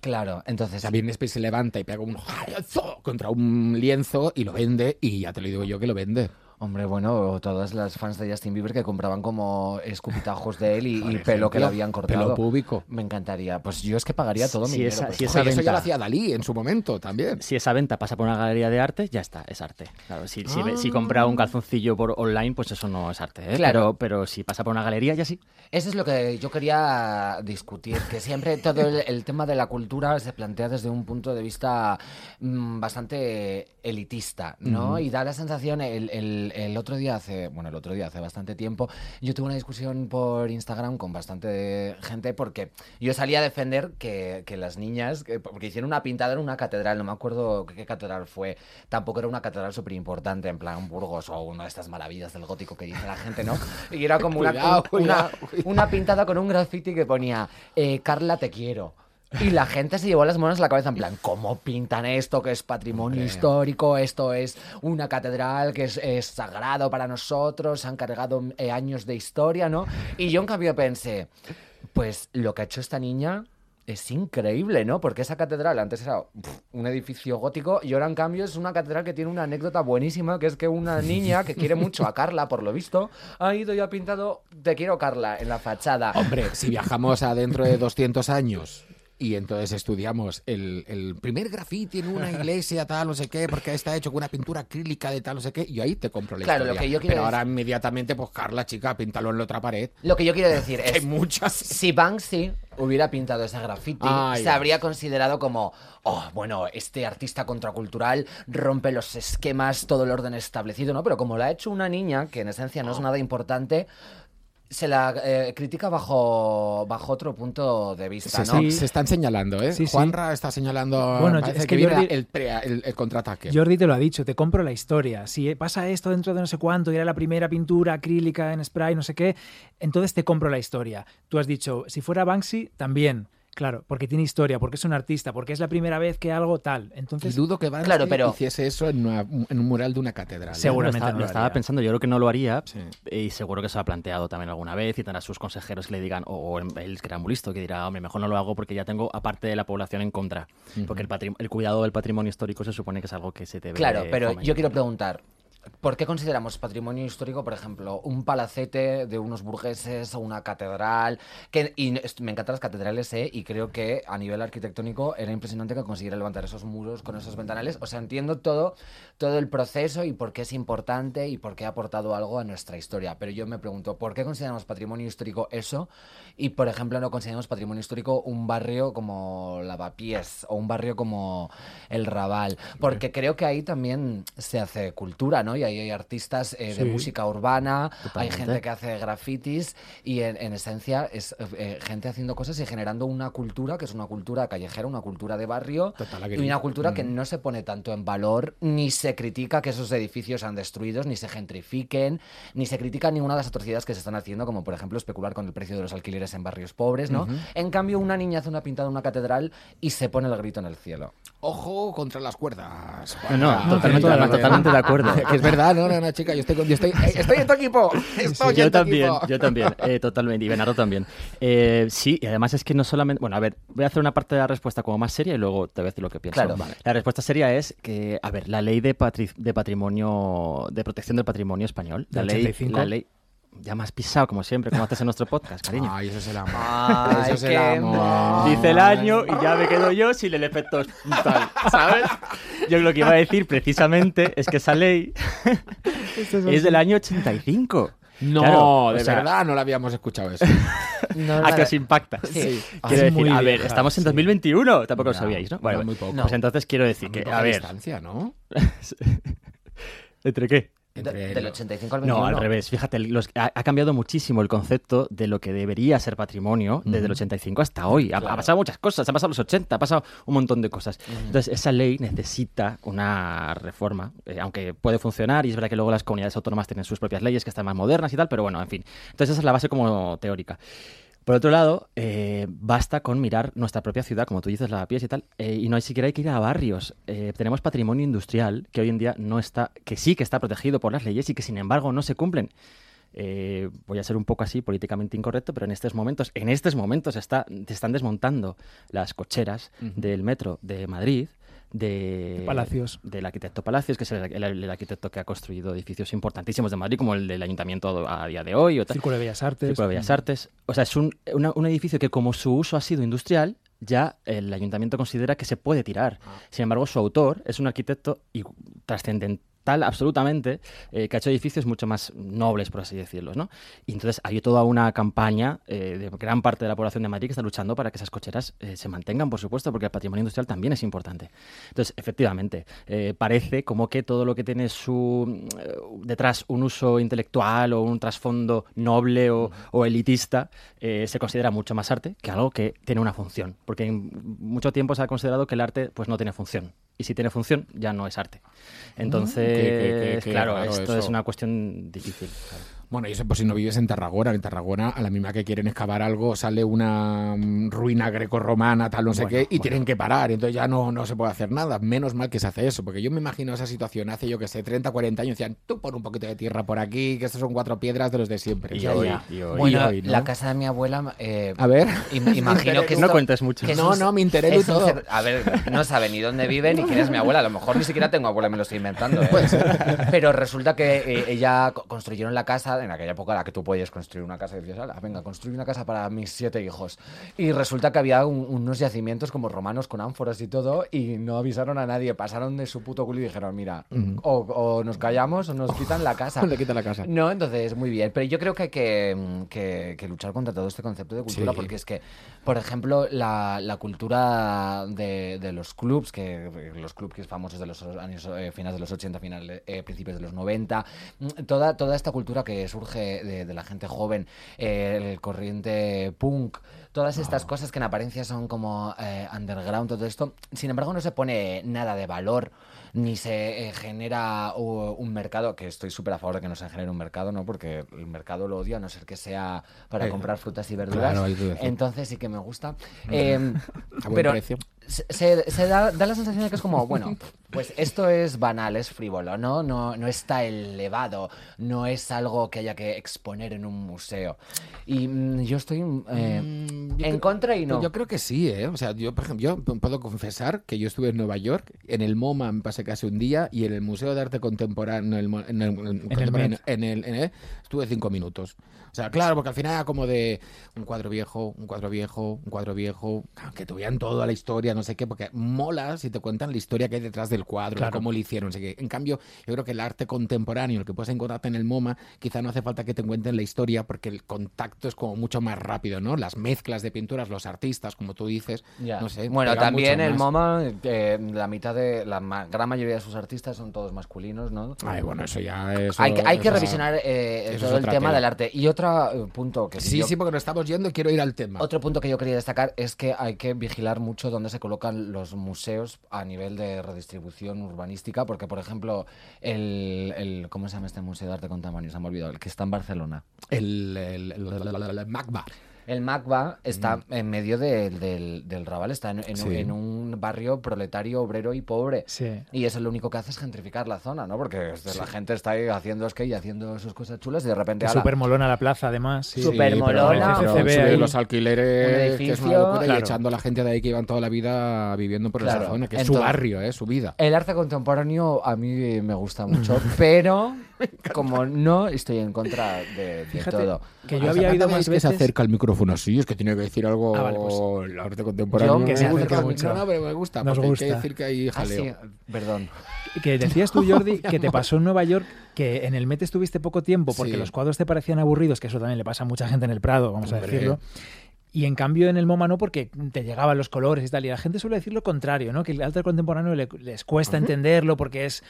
Claro, entonces la Britney Spears se levanta y pega un ¡jayazo! Contra un lienzo y lo vende, y ya te lo digo yo que lo vende. Hombre, bueno, todas las fans de Justin Bieber que compraban como escupitajos de él y pelo que le habían cortado. Pelo público. Me encantaría. Pues yo es que pagaría todo mi dinero. Eso ya lo hacía Dalí en su momento también. Si esa venta pasa por una galería de arte, ya está, es arte. Claro, si compra un calzoncillo por online, pues eso no es arte, ¿eh? Claro. Pero si pasa por una galería, ya sí. Eso es lo que yo quería discutir, que siempre todo el tema de la cultura se plantea desde un punto de vista bastante elitista, ¿no? Y da la sensación, el otro día, hace bastante tiempo, yo tuve una discusión por Instagram con bastante gente, porque yo salía a defender que las niñas, porque hicieron una pintada en una catedral, no me acuerdo qué catedral fue, tampoco era una catedral súper importante, en plan Burgos o una de estas maravillas del gótico que dice la gente, ¿no? Y era como una pintada con un graffiti que ponía Carla, te quiero. Y la gente se llevó las manos a la cabeza en plan, ¿cómo pintan esto que es patrimonio histórico? Esto es una catedral que es sagrado para nosotros, han cargado años de historia, ¿no? Y yo en cambio pensé, pues lo que ha hecho esta niña es increíble, ¿no? Porque esa catedral antes era un edificio gótico y ahora, en cambio, es una catedral que tiene una anécdota buenísima, que es que una niña que quiere mucho a Carla, por lo visto, ha ido y ha pintado "Te quiero, Carla" en la fachada. Hombre, si viajamos a dentro de 200 años... Y entonces estudiamos el primer graffiti en una iglesia, tal, no sé qué, porque está hecho con una pintura acrílica de tal, no sé qué, y ahí te compro la historia. Lo que yo quiero Pero ahora inmediatamente, pues, Carla, chica, píntalo en la otra pared. Lo que yo quiero decir es... Hay muchas. Si Banksy hubiera pintado ese graffiti, se habría considerado como, este artista contracultural rompe los esquemas, todo el orden establecido, ¿no? Pero como lo ha hecho una niña, que en esencia no es nada importante... Se la critica bajo otro punto de vista, ¿no? Se están señalando, ¿eh? Sí, Juanra está señalando... Bueno, es que Jordi, el contraataque. Jordi te lo ha dicho, te compro la historia. Si pasa esto dentro de no sé cuánto, y era la primera pintura acrílica en spray, no sé qué, entonces te compro la historia. Tú has dicho, si fuera Banksy, también... Claro, porque tiene historia, porque es un artista, porque es la primera vez que algo tal. Entonces, dudo que Banksy hiciese eso en un mural de una catedral. Seguramente no lo estaba pensando, yo creo que no lo haría, y seguro que se lo ha planteado también alguna vez, y tendrá sus consejeros que le digan, o él que era muy listo, que dirá, hombre, mejor no lo hago porque ya tengo aparte de la población en contra. Porque el cuidado del patrimonio histórico se supone que es algo que se debe... Claro, pero yo quiero preguntar, ¿por qué consideramos patrimonio histórico, por ejemplo, un palacete de unos burgueses o una catedral? Me encantan las catedrales, y creo que a nivel arquitectónico era impresionante que consiguiera levantar esos muros con esos ventanales. O sea, entiendo todo el proceso y por qué es importante y por qué ha aportado algo a nuestra historia. Pero yo me pregunto, ¿por qué consideramos patrimonio histórico eso? Y, por ejemplo, no consideramos patrimonio histórico un barrio como Lavapiés o un barrio como el Raval. Porque creo que ahí también se hace cultura, ¿no? Y ahí hay artistas de música urbana, totalmente. Hay gente que hace grafitis y en esencia es gente haciendo cosas y generando una cultura que es una cultura callejera, una cultura de barrio, total, y una cultura que no se pone tanto en valor, ni se critica que esos edificios sean destruidos, ni se gentrifiquen, ni se critica ninguna de las atrocidades que se están haciendo, como por ejemplo especular con el precio de los alquileres en barrios pobres, ¿no? En cambio, una niña hace una pintada en una catedral y se pone el grito en el cielo. Ojo contra las cuerdas. Totalmente de acuerdo. Es verdad, no, chica, yo estoy en tu equipo. Yo también, totalmente, y Bernardo también. Sí, y además es que no solamente... Bueno, a ver, voy a hacer una parte de la respuesta como más seria y luego te voy a decir lo que pienso. Claro, vale. La respuesta seria es que, a ver, la ley de patrimonio, de protección del patrimonio español, la ley... Ya me has pisado, como siempre, como haces en nuestro podcast, cariño. Ay, eso es el amor. Ay, eso es el amor. Dice el año y ya me quedo yo sin el efecto tal, ¿sabes? Yo lo que iba a decir precisamente es que esa ley es del año 85. No, claro, de verdad no la habíamos escuchado eso. No, a que os impacta. Sí. Quiero decir, a ver, estamos en 2021. Tampoco lo sabíais, ¿no? Vale, no, muy poco. Pues entonces quiero decir que, a ver... distancia, ¿no? ¿Entre qué? Del 85 al 21. No, al revés. Fíjate, ha cambiado muchísimo el concepto de lo que debería ser patrimonio desde el 85 hasta hoy. Ha pasado muchas cosas, han pasado los 80, ha pasado un montón de cosas. Entonces, esa ley necesita una reforma, aunque puede funcionar, y es verdad que luego las comunidades autónomas tienen sus propias leyes que están más modernas y tal, pero bueno, en fin. Entonces, esa es la base como teórica. Por otro lado, basta con mirar nuestra propia ciudad, como tú dices, Lavapiés y tal, y no hay siquiera hay que ir a barrios. Tenemos patrimonio industrial que hoy en día no está, que sí que está protegido por las leyes y que sin embargo no se cumplen. Voy a ser un poco así políticamente incorrecto, pero en estos momentos se están desmontando las cocheras del metro de Madrid. De Palacios. Del arquitecto Palacios, que es el arquitecto que ha construido edificios importantísimos de Madrid, como el del Ayuntamiento a día de hoy. O tal. Círculo de Bellas Artes. O sea, es un edificio que, como su uso ha sido industrial, ya el Ayuntamiento considera que se puede tirar. Sin embargo, su autor es un arquitecto trascendental absolutamente, que ha hecho edificios mucho más nobles, por así decirlo, ¿no? Y entonces hay toda una campaña de gran parte de la población de Madrid que está luchando para que esas cocheras se mantengan, por supuesto, porque el patrimonio industrial también es importante. Entonces, efectivamente, parece como que todo lo que tiene detrás un uso intelectual o un trasfondo noble o elitista se considera mucho más arte que algo que tiene una función, porque en mucho tiempo se ha considerado que el arte pues no tiene función. Y si tiene función, ya no es arte. Entonces, claro, esto es una cuestión difícil. Claro. Bueno, y eso pues si no vives en Tarragona. En Tarragona, a la misma que quieren excavar algo, sale una ruina grecorromana, tal, no sé qué, y tienen que parar. Entonces ya no se puede hacer nada. Menos mal que se hace eso. Porque yo me imagino esa situación hace, yo que sé, 30, 40 años. Decían, tú pon un poquito de tierra por aquí, que estas son 4 piedras de los de siempre. Y hoy, bueno, hoy, ¿no? La casa de mi abuela... a ver... Imagino que... No cuentes mucho. No, me interesa y todo. A ver, no sabe ni dónde vive ni quién es mi abuela. A lo mejor ni siquiera tengo abuela, me lo estoy inventando. Pues, pero resulta que ella construyeron la casa, en aquella época en la que tú podías construir una casa y decías, venga, construye una casa para mis 7 hijos. Y resulta que había unos yacimientos como romanos con ánforas y todo, y no avisaron a nadie, pasaron de su puto culo y dijeron, mira, o nos callamos o nos quitan la casa. Le quitan la casa. No, entonces, muy bien. Pero yo creo que hay que luchar contra todo este concepto de cultura, porque es que, por ejemplo, la cultura de los clubs, los clubes famosos de los años finales de los 80, principios de los 90, toda esta cultura que surge de la gente joven, el corriente punk, todas estas cosas que en apariencia son como underground, todo esto, sin embargo no se pone nada de valor, ni se genera un mercado, que estoy súper a favor de que no se genere un mercado, ¿no? Porque el mercado lo odio, a no ser que sea para comprar frutas y verduras. Claro, entonces sí que me gusta. A buen precio. Se da la sensación de que es como, bueno, pues esto es banal, es frívolo, ¿no? No está elevado, no es algo que haya que exponer en un museo. Y yo estoy contra y no. Yo creo que sí, ¿eh? O sea, yo, por ejemplo, puedo confesar que yo estuve en Nueva York, en el MoMA me pasé casi un día, y en el Museo de Arte Contemporáneo, estuve 5 minutos. O sea, claro, porque al final era como de un cuadro viejo, que tuvieran toda la historia, no sé qué, porque mola si te cuentan la historia que hay detrás del cuadro, claro, cómo lo hicieron, no sé qué. En cambio, yo creo que el arte contemporáneo, el que puedes encontrarte en el MoMA, quizá no hace falta que te cuenten la historia, porque el contacto es como mucho más rápido, ¿no? Las mezclas de pinturas, los artistas, como tú dices, no sé. Bueno, también el MoMA, la gran mayoría de sus artistas son todos masculinos, ¿no? Ay, bueno, eso ya es... Hay que revisionar todo el tema del arte. Y otro punto que... Sí, porque nos estamos yendo y quiero ir al tema. Otro punto que yo quería destacar es que hay que vigilar mucho dónde se colocan los museos a nivel de redistribución urbanística, porque, por ejemplo, el ¿cómo se llama este museo de arte contemporáneo? Se me ha olvidado. El que está en Barcelona. El MACBA. El MACBA está en medio del Raval, está en un barrio proletario, obrero y pobre. Sí. Y eso lo único que hace es gentrificar la zona, ¿no? Porque la gente está ahí haciendo skate y haciendo sus cosas chulas y de repente... Súper molona la plaza, además. Sí. Súper molona. Pero los alquileres, que es una locura, y echando a la gente de ahí que iban toda la vida viviendo por esa zona, que es su barrio, su vida. El arte contemporáneo a mí me gusta mucho, pero... Como no estoy en contra de Fíjate, todo. Que yo había oído más veces... que se acerca el micrófono así, es que tiene que decir algo... Ah, vale, pues... el arte contemporáneo. Yo que se acerca mucho. No, pero me gusta, nos gusta. Hay que decir que hay jaleo. Ah, sí. Perdón. Que decías tú, Jordi, que te pasó en Nueva York, que en el Met estuviste poco tiempo porque los cuadros te parecían aburridos, que eso también le pasa a mucha gente en el Prado, vamos a decirlo. Y en cambio en el MoMA no, porque te llegaban los colores y tal. Y la gente suele decir lo contrario, ¿no? Que el arte contemporáneo les cuesta entenderlo porque es...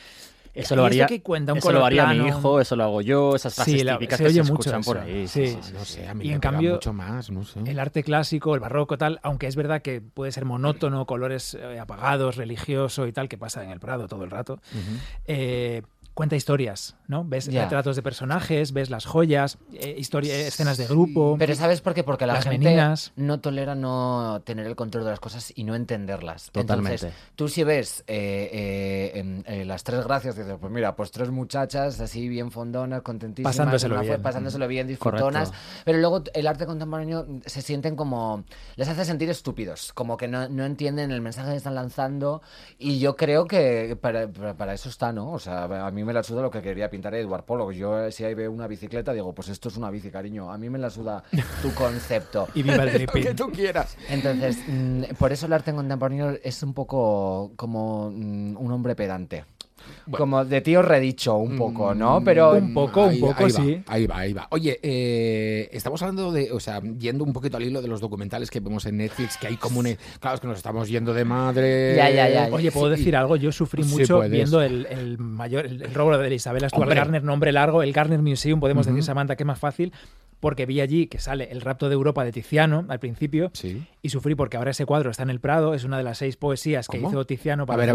Eso lo haría, mi hijo, eso lo hago yo, esas frases típicas que se escuchan por ahí. Sí. No sé, a mí y en cambio, mucho más, no sé. El arte clásico, el barroco, tal, aunque es verdad que puede ser monótono, colores apagados, religioso y tal, que pasa en el Prado todo el rato, cuenta historias, ¿no? Ves retratos de personajes, ves las joyas, escenas de grupo. Pero ¿sabes por qué? Porque la gente no tolera no tener el control de las cosas y no entenderlas. Totalmente. Entonces, tú si ves las tres gracias, dices, pues mira, pues tres muchachas así bien fondonas, contentísimas, pasándoselo bien, disfrutonas. Correcto. Pero luego el arte contemporáneo se sienten como... Les hace sentir estúpidos, como que no entienden el mensaje que están lanzando, y yo creo que para eso está, ¿no? O sea, a mí me la suda lo que quería pintar Edward Pollock. Yo, si ahí veo una bicicleta, digo, pues esto es una bici, cariño. A mí me la suda tu concepto. Y viva el lo que tú quieras. Entonces, por eso el arte contemporáneo es un poco como un hombre pedante. Bueno. Como de tío redicho, un poco, ¿no? Pero un poco, sí. Ahí va. Oye, estamos hablando de, o sea, yendo un poquito al hilo de los documentales que vemos en Netflix, que hay como un... Claro, es que nos estamos yendo de madre. Ya. Oye, ¿puedo decir algo? Yo sufrí mucho viendo el robo de Isabel Stuart Garner, nombre largo, el Garner Museum, podemos decir, Samantha, que es más fácil, porque vi allí que sale El rapto de Europa de Tiziano al principio, y sufrí porque ahora ese cuadro está en el Prado, es una de las 6 poesías que hizo Tiziano para... A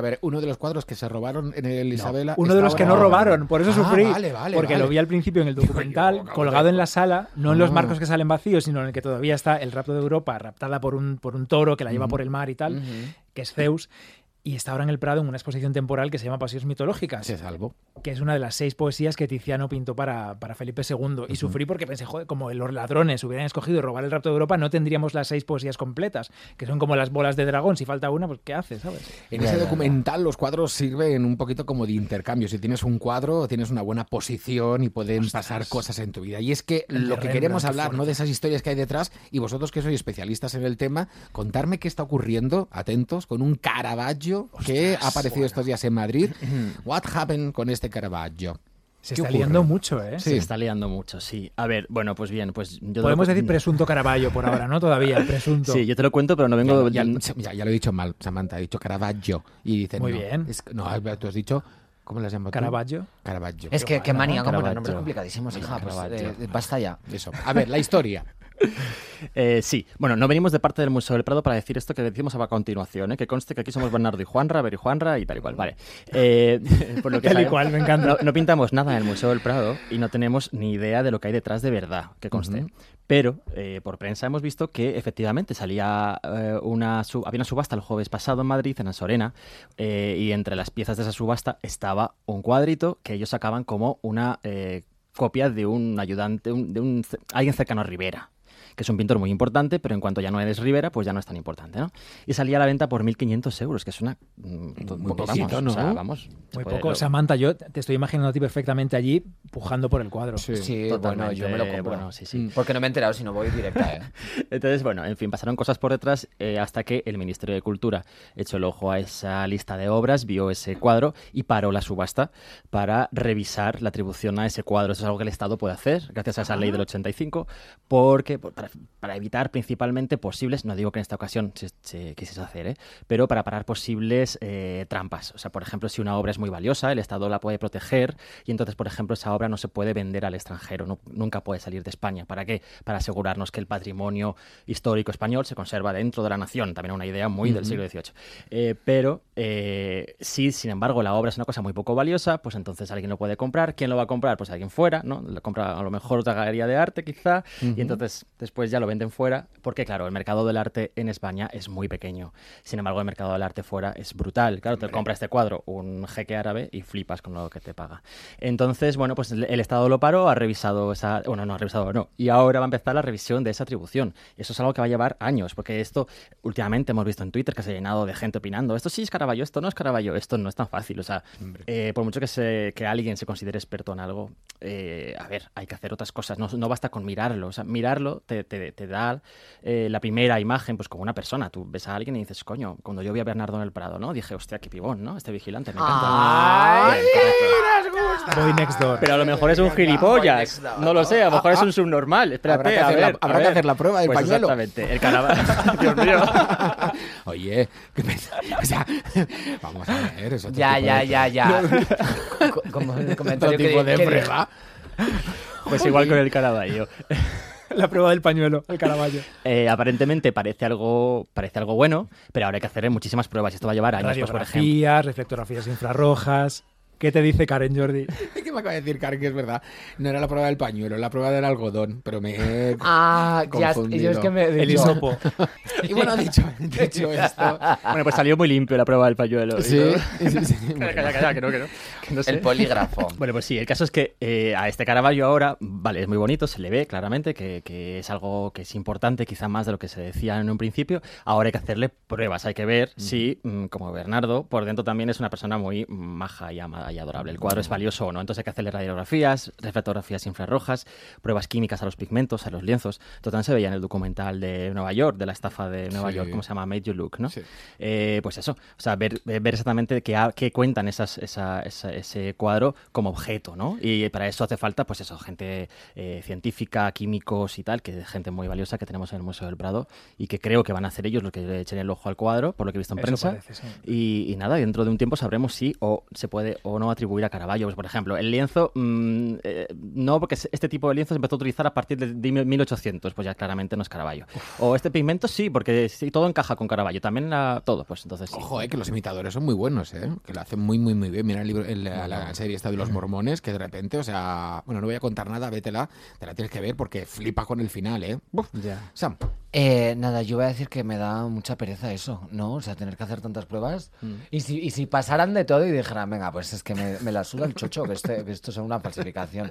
ver, uno de los cuadros que se robaron en el Isabela... Uno de los que no robaron, por eso sufrí, vale, porque lo vi al principio en el documental, colgado en la sala, no en los marcos que salen vacíos, sino en el que todavía está El rapto de Europa, raptada por un toro que la lleva por el mar y tal, que es Zeus. Y está ahora en el Prado en una exposición temporal que se llama Pasiones mitológicas. Se salvó. Que es una de las 6 poesías que Tiziano pintó para Felipe II. Y sufrí porque pensé, joder, como los ladrones hubieran escogido robar el rapto de Europa, no tendríamos las 6 poesías completas, que son como las bolas de dragón. Si falta una, pues ¿qué haces? ¿Sabes? En ese documental los cuadros sirven un poquito como de intercambio. Si tienes un cuadro, tienes una buena posición y pueden pasar cosas en tu vida. Y es que lo que queremos hablar, ¿no? De esas historias que hay detrás, y vosotros que sois especialistas en el tema, contarme qué está ocurriendo, atentos, con un Caravaggio que ha aparecido estos días en Madrid. What happened con este Caravaggio? Se está liando mucho, ¿eh? Sí. Se está liando mucho, sí. A ver, bueno, pues bien, pues... Yo podemos decir presunto Caravaggio por ahora, ¿no? Todavía, presunto. Sí, yo te lo cuento, pero no vengo... Ya lo he dicho mal, Samantha, he dicho Caravaggio. Y dicen, bien. Tú has dicho... ¿Cómo las llamas tú? Caravaggio. Es que manía, como los nombres complicadísimos, hija, pues basta ya. Eso. A ver, la historia... Sí, bueno, no venimos de parte del Museo del Prado para decir esto que decimos a continuación, que conste que aquí somos Bernardo y Juanra, Ver y Juanra y tal y cual, vale. Por lo que tal y cual, me encanta. No pintamos nada en el Museo del Prado y no tenemos ni idea de lo que hay detrás de verdad, que conste. Pero por prensa hemos visto que efectivamente salía había una subasta el jueves pasado en Madrid, en Ansorena, y entre las piezas de esa subasta estaba un cuadrito que ellos sacaban como una copia de un ayudante, alguien cercano a Rivera, que es un pintor muy importante, pero en cuanto ya no eres Rivera, pues ya no es tan importante, ¿no? Y salía a la venta por 1.500 euros, que es una... Muy poquito, ¿no? O sea, muy poco. Samantha, yo te estoy imaginando a ti perfectamente allí, pujando por el cuadro. Sí, bueno, yo me lo compro. Bueno, sí. Porque no me he enterado, si no voy directa, ¿eh? Entonces, bueno, en fin, pasaron cosas por detrás hasta que el Ministerio de Cultura echó el ojo a esa lista de obras, vio ese cuadro y paró la subasta para revisar la atribución a ese cuadro. Eso es algo que el Estado puede hacer, gracias a esa ley del 85, porque... Para evitar principalmente posibles, no digo que en esta ocasión se quisiese hacer, pero para parar posibles trampas. O sea, por ejemplo, si una obra es muy valiosa, el Estado la puede proteger y entonces, por ejemplo, esa obra no se puede vender al extranjero, nunca puede salir de España. ¿Para qué? Para asegurarnos que el patrimonio histórico español se conserva dentro de la nación. También una idea muy del siglo XVIII. Pero si, sin embargo, la obra es una cosa muy poco valiosa, pues entonces alguien lo puede comprar. ¿Quién lo va a comprar? Pues alguien fuera, ¿no? Lo compra a lo mejor otra galería de arte, quizá, y entonces... después ya lo venden fuera, porque claro, el mercado del arte en España es muy pequeño. Sin embargo, el mercado del arte fuera es brutal. Claro, te compra este cuadro, un jeque árabe, y flipas con lo que te paga. Entonces, bueno, pues el Estado lo paró, ha revisado esa... Bueno, no ha revisado, no. Y ahora va a empezar la revisión de esa atribución. Eso es algo que va a llevar años, porque esto últimamente hemos visto en Twitter que se ha llenado de gente opinando, esto sí es Caravaggio, esto no es Caravaggio, esto no es tan fácil. O sea, por mucho que alguien se considere experto en algo, a ver, hay que hacer otras cosas. No basta con mirarlo. O sea, mirarlo te da la primera imagen, pues como una persona. Tú ves a alguien y dices, coño, cuando yo vi a Bernardo en el Prado, ¿no? Dije, hostia, qué pibón, ¿no? Este vigilante, me encanta. ¡Ay, nos gusta! Voy next door. Pero a lo mejor es un gilipollas. No lo sé, a lo mejor es un subnormal. Espérate, habrá que hacer la prueba del pañuelo. Exactamente, el Caravaggio. Dios mío. Oye, ¿qué pensás? O sea, vamos a ver. Eso ya. Como el comentario que... ¿Tipo de prueba? Pues igual con el Caravaggio. La prueba del pañuelo, el Caravaggio. Aparentemente parece algo bueno, pero ahora hay que hacer muchísimas pruebas y esto va a llevar años. Pues, por ejemplo, reflectografías infrarrojas. ¿Qué te dice Karen, Jordi? ¿Qué me acaba de decir Karen? Que es verdad. No era la prueba del pañuelo, la prueba del algodón, pero me he confundido. Yo es que el hisopo. Y bueno, dicho esto... Bueno, pues salió muy limpio la prueba del pañuelo. Sí. Bueno. Calla, que no sé. El polígrafo. Bueno, pues sí, el caso es que a este Caravaggio ahora, vale, es muy bonito, se le ve claramente que es algo que es importante, quizá más de lo que se decía en un principio. Ahora hay que hacerle pruebas, hay que ver si, como Bernardo, por dentro también es una persona muy maja y amada y adorable. El cuadro es valioso o no. Entonces hay que hacerle radiografías, reflectografías infrarrojas, pruebas químicas a los pigmentos, a los lienzos. Total, se veía en el documental de Nueva York, de la estafa de Nueva York, ¿cómo se llama? Made You Look, ¿no? Sí. Pues eso. O sea, ver exactamente qué cuentan ese cuadro como objeto, ¿no? Y para eso hace falta, pues eso, gente científica, químicos y tal, que es gente muy valiosa que tenemos en el Museo del Prado y que creo que van a hacer ellos los que le echen el ojo al cuadro, por lo que he visto en prensa. Parece, sí. Y nada, dentro de un tiempo sabremos si o se puede o no atribuir a Caravaggio. Pues, por ejemplo, el lienzo, no, porque este tipo de lienzo se empezó a utilizar a partir de 1800, pues ya claramente no es Caravaggio. Uf. O este pigmento sí, porque sí, todo encaja con Caravaggio, también todo, pues entonces sí. Ojo, que los imitadores son muy buenos, que lo hacen muy, muy, muy bien. Mira la serie esta de los mormones, que de repente, o sea, bueno, no voy a contar nada, vétela, te la tienes que ver porque flipa con el final, Yeah. Sam. Nada, yo voy a decir que me da mucha pereza eso, ¿no? O sea, tener que hacer tantas pruebas. Y si pasaran de todo y dijeran, venga, pues es que me la suda el chocho, que esto es una falsificación,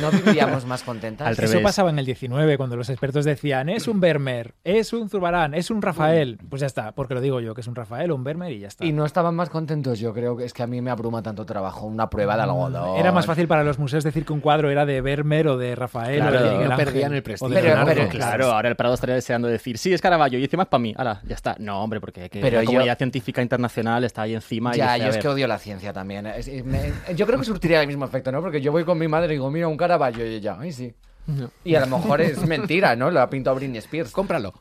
¿no viviríamos más contentas? Al revés. Eso pasaba en el 19, cuando los expertos decían, es un Vermeer, es un Zurbarán, es un Rafael. Pues ya está, porque lo digo yo, que es un Rafael, un Vermeer y ya está. Y no estaban más contentos, yo creo que es que a mí me abruma tanto trabajo una prueba de algodón. Era más fácil para los museos decir que un cuadro era de Vermeer o de Rafael. Claro, o de no perdían el prestigio. Pero claro, ahora el Prado estaría deseando decir, sí, es Caravaggio, y encima es para mí. Ala, ya está. No, hombre, porque la comunidad científica internacional está ahí encima. Ya, yo es que odio la ciencia también. Yo creo que surtiría el mismo efecto, ¿no? Porque yo voy con mi madre y digo, mira, un Caravaggio, y ella, ay, sí. No. Y a lo mejor es mentira, ¿no? Lo ha pintado Britney Spears. Cómpralo.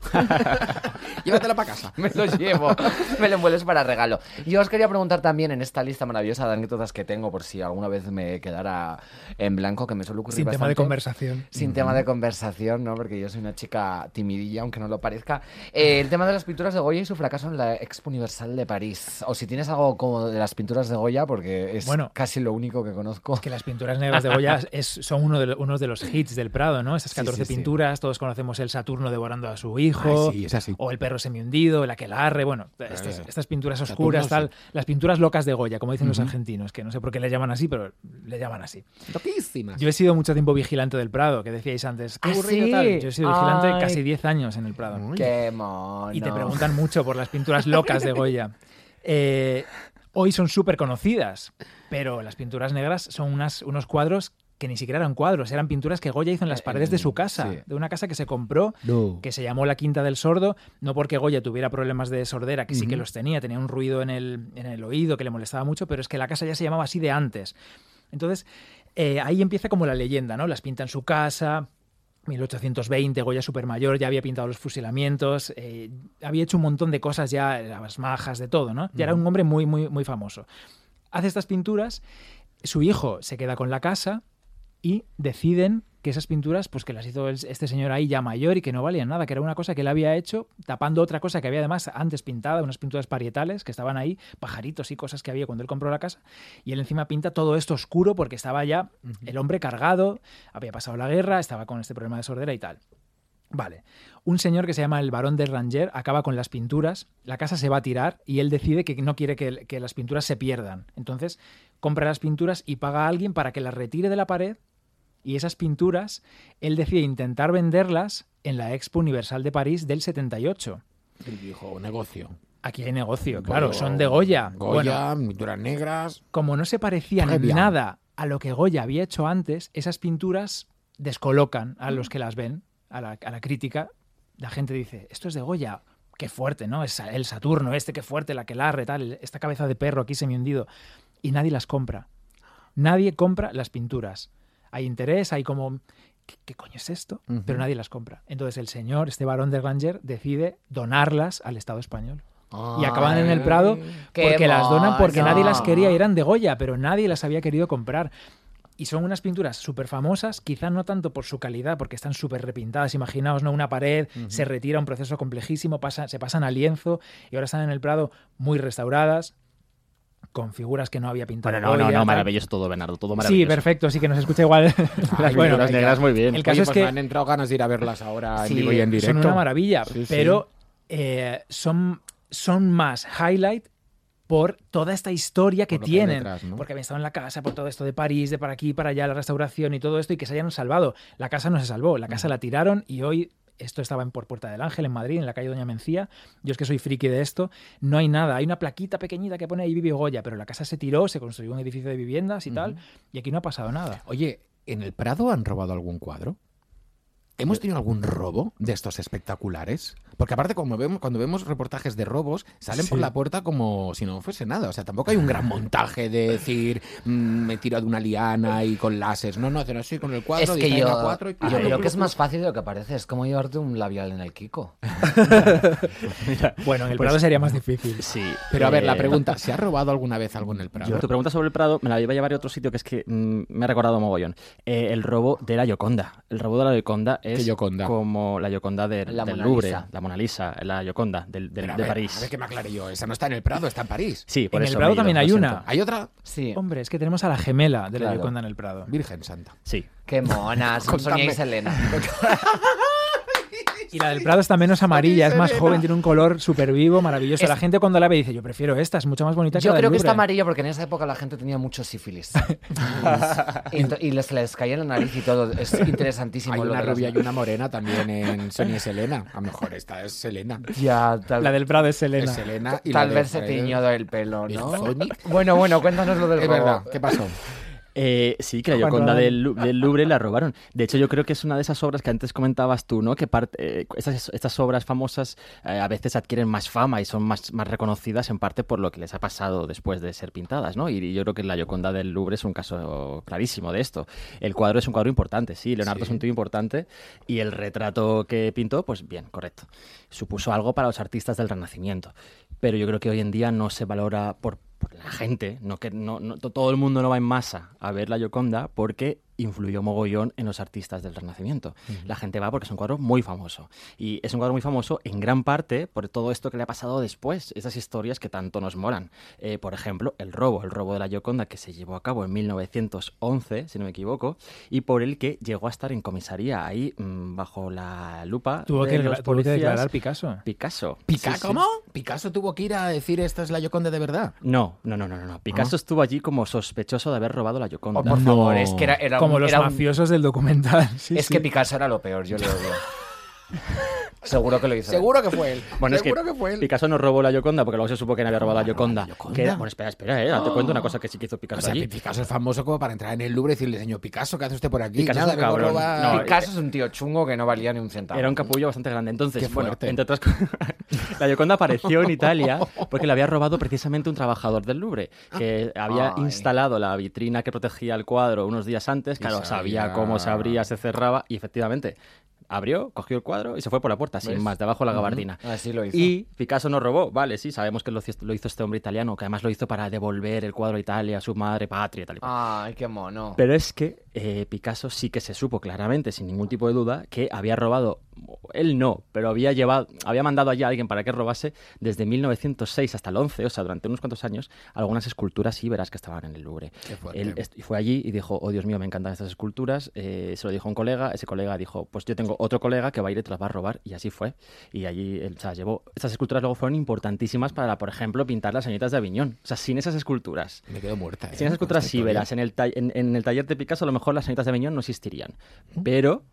Llévatelo para casa. Me lo llevo. Me lo envuelves para regalo. Yo os quería preguntar también, en esta lista maravillosa de anécdotas que tengo, por si alguna vez me quedara en blanco, que me suele ocurrir bastante. Sin tema de conversación. Sin tema de conversación, ¿no? Porque yo soy una chica timidilla, aunque no lo parezca. El tema de las pinturas de Goya y su fracaso en la Expo Universal de París. O si tienes algo como de las pinturas de Goya, porque es casi lo único que conozco. Es que las pinturas negras de Goya son uno de los hits del Prado, ¿no? Esas 14 pinturas, todos conocemos el Saturno devorando a su hijo, o el perro semihundido, el aquelarre, bueno, estas pinturas oscuras, Saturno, tal, las pinturas locas de Goya, como dicen los argentinos, que no sé por qué le llaman así, pero le llaman así. Loquísimas. Yo he sido mucho tiempo vigilante del Prado, que decíais antes. ¿Ah, sí? Tal. Yo he sido vigilante casi 10 años en el Prado. ¡Qué mono! Y te preguntan mucho por las pinturas locas de Goya. Hoy son súper conocidas, pero las pinturas negras son unos cuadros que ni siquiera eran cuadros, eran pinturas que Goya hizo en las paredes de su casa, de una casa que se compró, que se llamó la Quinta del Sordo, no porque Goya tuviera problemas de sordera, que sí que los tenía un ruido en el oído que le molestaba mucho, pero es que la casa ya se llamaba así de antes. Entonces, ahí empieza como la leyenda, ¿no? Las pinta en su casa, 1820, Goya supermayor, ya había pintado los fusilamientos, había hecho un montón de cosas ya, las majas, de todo, ¿no? Ya era un hombre muy, muy, muy famoso. Hace estas pinturas, su hijo se queda con la casa, y deciden que esas pinturas, pues que las hizo este señor ahí ya mayor y que no valían nada, que era una cosa que él había hecho tapando otra cosa que había además antes pintada, unas pinturas parietales que estaban ahí, pajaritos y cosas que había cuando él compró la casa, y él encima pinta todo esto oscuro porque estaba ya el hombre cargado, había pasado la guerra, estaba con este problema de sordera y tal. Vale. Un señor que se llama el barón de Ranger acaba con las pinturas, la casa se va a tirar y él decide que no quiere que las pinturas se pierdan. Entonces compra las pinturas y paga a alguien para que las retire de la pared, y esas pinturas él decide intentar venderlas en la Expo Universal de París del 78. Él dijo, negocio. Aquí hay negocio, claro, son de Goya. Goya, bueno, pinturas negras... Como no se parecían en nada a lo que Goya había hecho antes, esas pinturas descolocan a los que las ven, a la crítica. La gente dice, esto es de Goya, qué fuerte, ¿no? Es el Saturno este, qué fuerte, la que larre, tal, esta cabeza de perro aquí semihundido. Y nadie las compra. Nadie compra las pinturas. Hay interés, hay como... ¿Qué coño es esto? Uh-huh. Pero nadie las compra. Entonces el señor, este barón de Ranger, decide donarlas al Estado español. Oh, y acaban en el Prado porque las donan porque nadie las quería y eran de Goya, pero nadie las había querido comprar. Y son unas pinturas súper famosas, quizás no tanto por su calidad, porque están súper repintadas. Imaginaos, ¿no? Una pared, uh-huh, se retira, un proceso complejísimo, se pasan a lienzo y ahora están en el Prado muy restauradas, con figuras que no había pintado. Bueno, no, maravilloso todo, Bernardo, todo maravilloso. Sí, perfecto, sí que nos escucha igual. Las pinturas negras muy bien. El caso es que me han entrado ganas de ir a verlas ahora en vivo y en directo. Son una maravilla, sí, pero sí. Son más highlight por toda esta historia que tienen, detrás, ¿no? Porque habían estado en la casa, por todo esto de París, de para aquí, para allá, la restauración y todo esto, y que se hayan salvado. La casa no se salvó, la casa la tiraron y hoy, esto estaba por Puerta del Ángel, en Madrid, en la calle Doña Mencía, yo es que soy friki de esto, no hay nada, hay una plaquita pequeñita que pone ahí vivió Goya, pero la casa se tiró, se construyó un edificio de viviendas y tal, y aquí no ha pasado nada. Oye, ¿en el Prado han robado algún cuadro? ¿Hemos tenido algún robo de estos espectaculares? Porque aparte, cuando vemos reportajes de robos, salen por la puerta como si no fuese nada. O sea, tampoco hay un gran montaje de decir, me tiro de una liana y con láseres. No, pero sí, con el cuadro. Es que yo creo que es más fácil de lo que parece. Es como llevarte un labial en el Kiko. Bueno, en el Prado sería más difícil. Sí. Pero a ver, la pregunta, ¿se ha robado alguna vez algo en el Prado? Tu pregunta sobre el Prado me la iba a llevar a otro sitio que es que me ha recordado mogollón. El robo de la Gioconda. El robo de la Gioconda es como la Gioconda del Louvre. La Mona Lisa, la Gioconda de París. A ver que me aclaré yo. Esa no está en el Prado, está en París. Sí, por en eso el Prado también hay una. ¿Hay otra? Sí. Hombre, es que tenemos a la gemela de la Gioconda en el Prado. Virgen Santa. Sí. ¡Qué mona! Son Sonia y Selena. Y la del Prado está menos amarilla, es más joven, tiene un color súper vivo, maravilloso. La gente cuando la ve dice, yo prefiero esta, es mucho más bonita que la del Louvre. Yo creo que está amarilla porque en esa época la gente tenía mucho sífilis. y les caía en la nariz y todo. Es interesantísimo. Hay una rubia y una morena también en Sonia y Selena. A lo mejor esta es Selena. Ya, la del Prado es Selena. Es Selena y tal vez se tiñó el pelo, ¿no? Bueno, cuéntanos lo del robo. Es verdad, ¿qué pasó? Sí, que la Gioconda del Louvre la robaron. De hecho, yo creo que es una de esas obras que antes comentabas tú, ¿no? Que estas obras famosas a veces adquieren más fama y son más reconocidas en parte por lo que les ha pasado después de ser pintadas, ¿no? Y yo creo que la Gioconda del Louvre es un caso clarísimo de esto. El cuadro es un cuadro importante, sí. Leonardo es un tío importante y el retrato que pintó, pues bien, correcto. Supuso algo para los artistas del Renacimiento. Pero yo creo que hoy en día no se valora por la gente, no, todo el mundo no va en masa a ver la Gioconda porque influyó mogollón en los artistas del Renacimiento. Uh-huh. La gente va porque es un cuadro muy famoso. Y es un cuadro muy famoso en gran parte por todo esto que le ha pasado después, esas historias que tanto nos molan. Por ejemplo, el robo de la Gioconda que se llevó a cabo en 1911, si no me equivoco, y por el que llegó a estar en comisaría ahí bajo la lupa. Tuvo que declarar Picasso. ¿Picasso? ¿Cómo? ¿Picasso tuvo que ir a decir esta es la Gioconda de verdad? No. Picasso estuvo allí como sospechoso de haber robado la Gioconda. Por favor, es que era como los mafiosos del documental. Sí, es que Picasso era lo peor, yo lo digo. Seguro que lo hizo. Seguro que fue él. Bueno, seguro es que fue él. Picasso no robó la Gioconda porque luego se supo que no había robado la Gioconda. Bueno, espera, te cuento una cosa que sí que hizo Picasso. O sea, allí. Picasso es famoso como para entrar en el Louvre y decirle, señor Picasso, ¿qué hace usted por aquí? Picasso es un cabrón. Picasso es un tío chungo que no valía ni un centavo. Era un capullo bastante grande. Entonces, bueno, entre otras cosas, la Gioconda apareció en Italia porque la había robado precisamente un trabajador del Louvre que había instalado la vitrina que protegía el cuadro unos días antes. Claro, sabía cómo se abría, se cerraba y efectivamente abrió, cogió el cuadro y se fue por la puerta, sin más, debajo de la gabardina. Así lo hizo. Y Picasso no robó, vale, sí, sabemos que lo hizo este hombre italiano, que además lo hizo para devolver el cuadro a Italia, a su madre patria y tal. Ay, qué mono. Pero es que Picasso sí que se supo claramente, sin ningún tipo de duda, que había robado, él no, pero había mandado allá a alguien para que robase desde 1906 hasta el 11, o sea, durante unos cuantos años, algunas esculturas íberas que estaban en el Louvre. Él fue allí y dijo, oh Dios mío, me encantan estas esculturas, se lo dijo a un colega, ese colega dijo, pues yo tengo otro colega que va a ir y te las va a robar, y así fue. Y allí él se las llevó. Estas esculturas luego fueron importantísimas para, por ejemplo, pintar las Señoritas de Aviñón. O sea, sin esas esculturas. Me quedo muerta. Sin esas esculturas íberas, en el taller de Picasso, a lo mejor las Señoritas de Aviñón no existirían. Pero...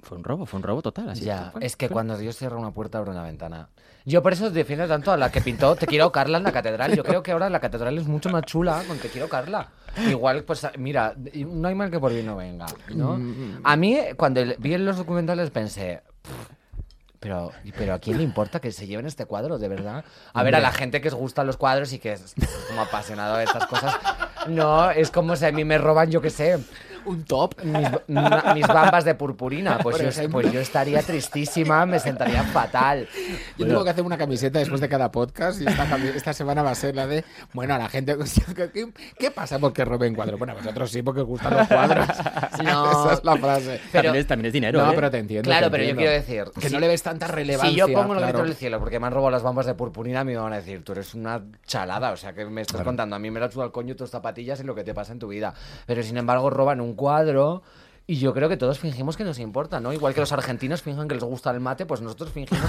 Fue un robo total. Así ya, es que cuando Dios cierra una puerta, abre una ventana. Yo por eso defiendo tanto a la que pintó Te quiero Carla en la catedral. Yo creo que ahora la catedral es mucho más chula con Te quiero Carla. Igual, pues mira, no hay mal que por bien no venga, ¿no? A mí, cuando vi en los documentales, pensé... Pero ¿a quién le importa que se lleven este cuadro, de verdad? A ver, a la gente que os gustan los cuadros y que es como apasionado de estas cosas. No, es como si a mí me roban, yo qué sé... un top, mis bambas de purpurina, pues yo estaría tristísima, me sentaría fatal. Yo tengo que hacer una camiseta después de cada podcast, y esta semana va a ser la de, bueno, a la gente, ¿qué pasa porque roben cuadros? Bueno, a vosotros sí, porque os gustan los cuadros. No, esa es la frase. Pero, también es dinero, no, pero te entiendo. Claro, pero yo quiero decir... Que si, no le ves tanta relevancia. Si yo pongo los gritos del cielo porque me han robado las bambas de purpurina, me van a decir, tú eres una chalada, o sea, que me estás contando, a mí me la suda al coño tus zapatillas y lo que te pasa en tu vida. Pero sin embargo roban un cuadro, y yo creo que todos fingimos que nos importa, ¿no? Igual que los argentinos fingen que les gusta el mate, pues nosotros fingimos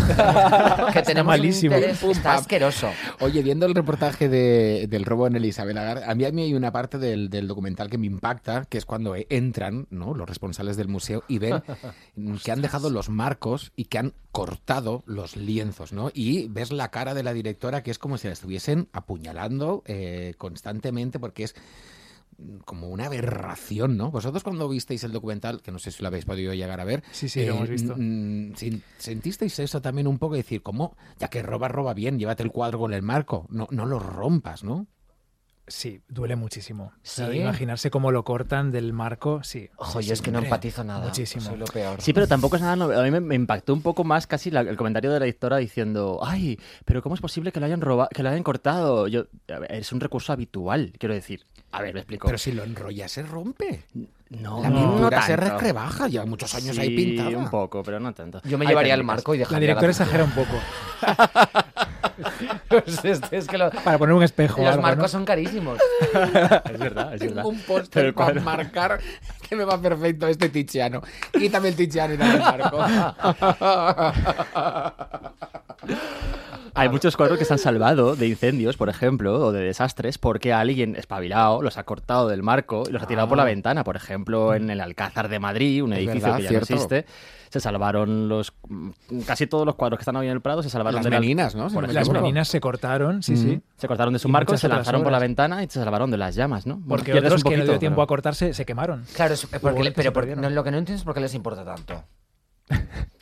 que tenemos un interés. Está asqueroso. Oye, viendo el reportaje del robo en el Isabel Agar, a mí hay una parte del documental que me impacta, que es cuando entran, ¿no?, los responsables del museo y ven que han dejado los marcos y que han cortado los lienzos, ¿no? Y ves la cara de la directora, que es como si la estuviesen apuñalando constantemente, porque es... como una aberración, ¿no? Vosotros cuando visteis el documental, que no sé si lo habéis podido llegar a ver... Sí, lo hemos visto. ¿Sentisteis eso también un poco? Decir, ¿cómo? Ya que roba bien, llévate el cuadro con el marco. No lo rompas, ¿no? Sí, duele muchísimo. ¿Sí? Imaginarse cómo lo cortan del marco, sí. Ojo, yo es que no empatizo nada. Muchísimo. Soy lo peor. Sí, pero tampoco es nada novedoso. A mí me impactó un poco más casi el comentario de la editora diciendo, ay, pero ¿cómo es posible que lo hayan robado, que lo hayan cortado? Yo, a ver, es un recurso habitual, quiero decir. A ver, me explico. Pero si lo enrollas, se rompe. No, la pintura se rebaja, lleva muchos años ahí pintada. Sí, un poco, pero no tanto. Yo me llevaría el marco y dejaría la directora exagera un poco. Pues es que para poner un espejo. Los marcos, ¿no?, son carísimos. Es verdad. Un póster para marcar que me va perfecto este Tiziano. Quítame el Tiziano y dame el marco. Hay muchos cuadros que se han salvado de incendios, por ejemplo, o de desastres, porque alguien espabilado los ha cortado del marco y los ha tirado por la ventana. Por ejemplo, en el Alcázar de Madrid, un edificio que ya no existe, se salvaron casi todos los cuadros que están hoy en el Prado, se salvaron de las Meninas, ¿no? Las Meninas se cortaron, sí. Se cortaron de su marco, se lanzaron por la ventana y se salvaron de las llamas, ¿no? Porque otros que no dio tiempo a cortarse se quemaron. Claro, pero lo que no entiendo es por qué les importa tanto.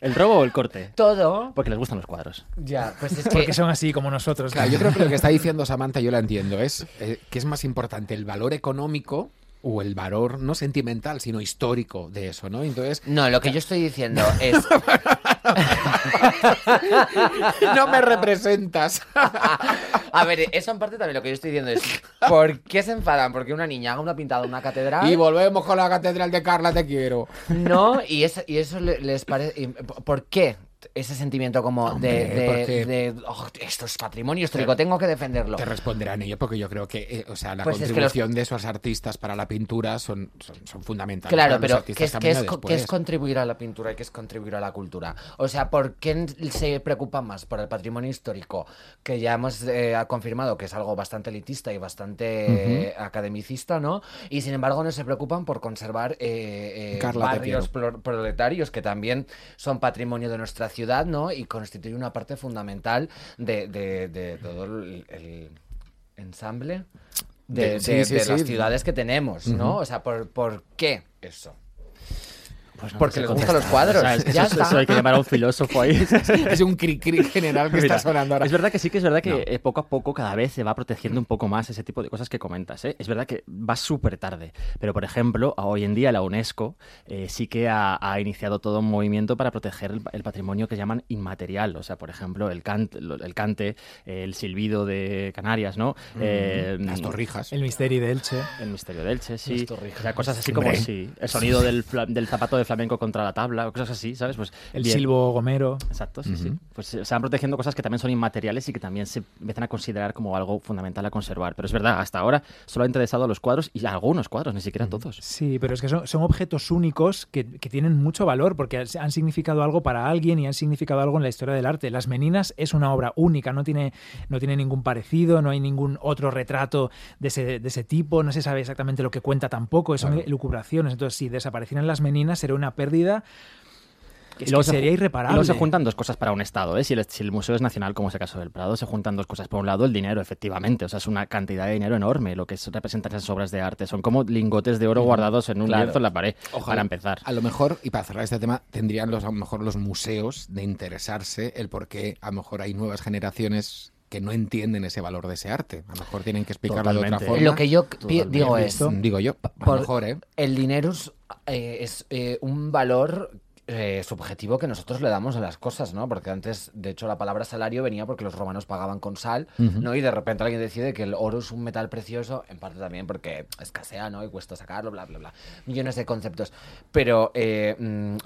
¿El robo o el corte? Todo. Porque les gustan los cuadros. Ya, pues es que... Porque son así como nosotros. Claro, yo creo que lo que está diciendo Samantha, yo la entiendo, es que es más importante el valor económico o el valor, no sentimental, sino histórico de eso, ¿no? Entonces... No, lo que yo estoy diciendo es... No me representas. A ver, eso en parte también lo que yo estoy diciendo es, ¿por qué se enfadan? Porque una niña haga una pintada en una catedral. Y volvemos con la catedral de Carla, te quiero. No, y eso les parece... ¿Por qué? Ese sentimiento como esto es patrimonio histórico, tengo que defenderlo. Te responderán ellos, porque yo creo que la contribución de esos artistas para la pintura son fundamentales. Claro, pero ¿qué es contribuir a la pintura y qué es contribuir a la cultura? O sea, ¿por qué se preocupa más por el patrimonio histórico, que ya hemos confirmado que es algo bastante elitista y bastante academicista, ¿no? Y sin embargo no se preocupan por conservar barrios proletarios que también son patrimonio de nuestra ciudad, ¿no? Y constituye una parte fundamental de todo el ensamble de las ciudades que tenemos, ¿no? O sea, ¿por qué eso? Pues no, porque les gustan los cuadros. O sea, eso hay que llamar a un filósofo ahí. Es un cri-cri general que está sonando ahora. Es verdad que sí, que es verdad que poco a poco cada vez se va protegiendo un poco más ese tipo de cosas que comentas, ¿eh? Es verdad que va súper tarde. Pero, por ejemplo, hoy en día la UNESCO sí que ha iniciado todo un movimiento para proteger el patrimonio que llaman inmaterial. O sea, por ejemplo, el cante, el silbido de Canarias, ¿no? Las torrijas. El misterio de Elche. El misterio de Elche, sí. Las torrijas. O sea, cosas así como sí, el sonido del zapato de flamenco contra la tabla o cosas así, ¿sabes? Pues el silbo gomero. Exacto, sí, sí. Pues se van protegiendo cosas que también son inmateriales y que también se empiezan a considerar como algo fundamental a conservar. Pero es verdad, hasta ahora solo ha interesado a los cuadros y a algunos cuadros, ni siquiera todos. Sí, pero es que son objetos únicos que tienen mucho valor porque han significado algo para alguien y han significado algo en la historia del arte. Las Meninas es una obra única, no tiene ningún parecido, no hay ningún otro retrato de ese tipo, no se sabe exactamente lo que cuenta tampoco, son elucubraciones. Entonces, si desaparecieran Las Meninas, sería una pérdida que sería irreparable. Y luego se juntan dos cosas para un Estado, ¿eh? Si el museo es nacional, como es el caso del Prado, se juntan dos cosas. Por un lado, el dinero, efectivamente. O sea, es una cantidad de dinero enorme lo que representan esas obras de arte. Son como lingotes de oro guardados en un lienzo en la pared, para empezar. A lo mejor, y para cerrar este tema, tendrían a lo mejor los museos de interesarse el por qué a lo mejor hay nuevas generaciones que no entienden ese valor de ese arte. A lo mejor tienen que explicarlo de otra forma. Lo que yo digo es... Digo yo, a lo mejor, ¿eh? El dinero es un valor... subjetivo que nosotros le damos a las cosas, ¿no? Porque antes, de hecho, la palabra salario venía porque los romanos pagaban con sal, ¿no? Y de repente alguien decide que el oro es un metal precioso, en parte también porque escasea, ¿no? Y cuesta sacarlo, bla, bla, bla. Millones de conceptos. Pero,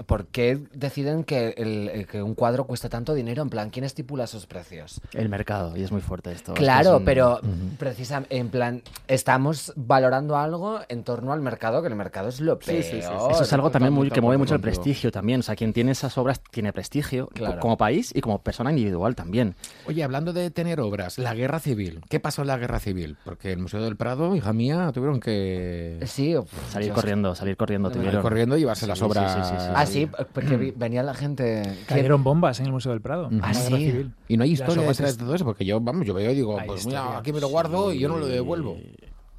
¿por qué deciden que un cuadro cuesta tanto dinero? En plan, ¿quién estipula esos precios? El mercado, y es muy fuerte esto. Claro, pero precisamente, en plan, estamos valorando algo en torno al mercado, que el mercado es lo peor. Sí, sí, sí, sí. Eso es algo también que mueve mucho el prestigio también. O sea, quien tiene esas obras tiene prestigio como país y como persona individual también. Oye, hablando de tener obras, la Guerra Civil. ¿Qué pasó en la Guerra Civil? Porque el Museo del Prado, hija mía, tuvieron que... Sí, salir corriendo. Salir corriendo y llevarse las obras. Sí. Ah, sí, porque venía la gente... Cayeron bombas en el Museo del Prado. Ah, sí. Y no hay historia detrás de todo eso, porque yo veo y digo, pues mira, aquí me lo guardo y yo no lo devuelvo.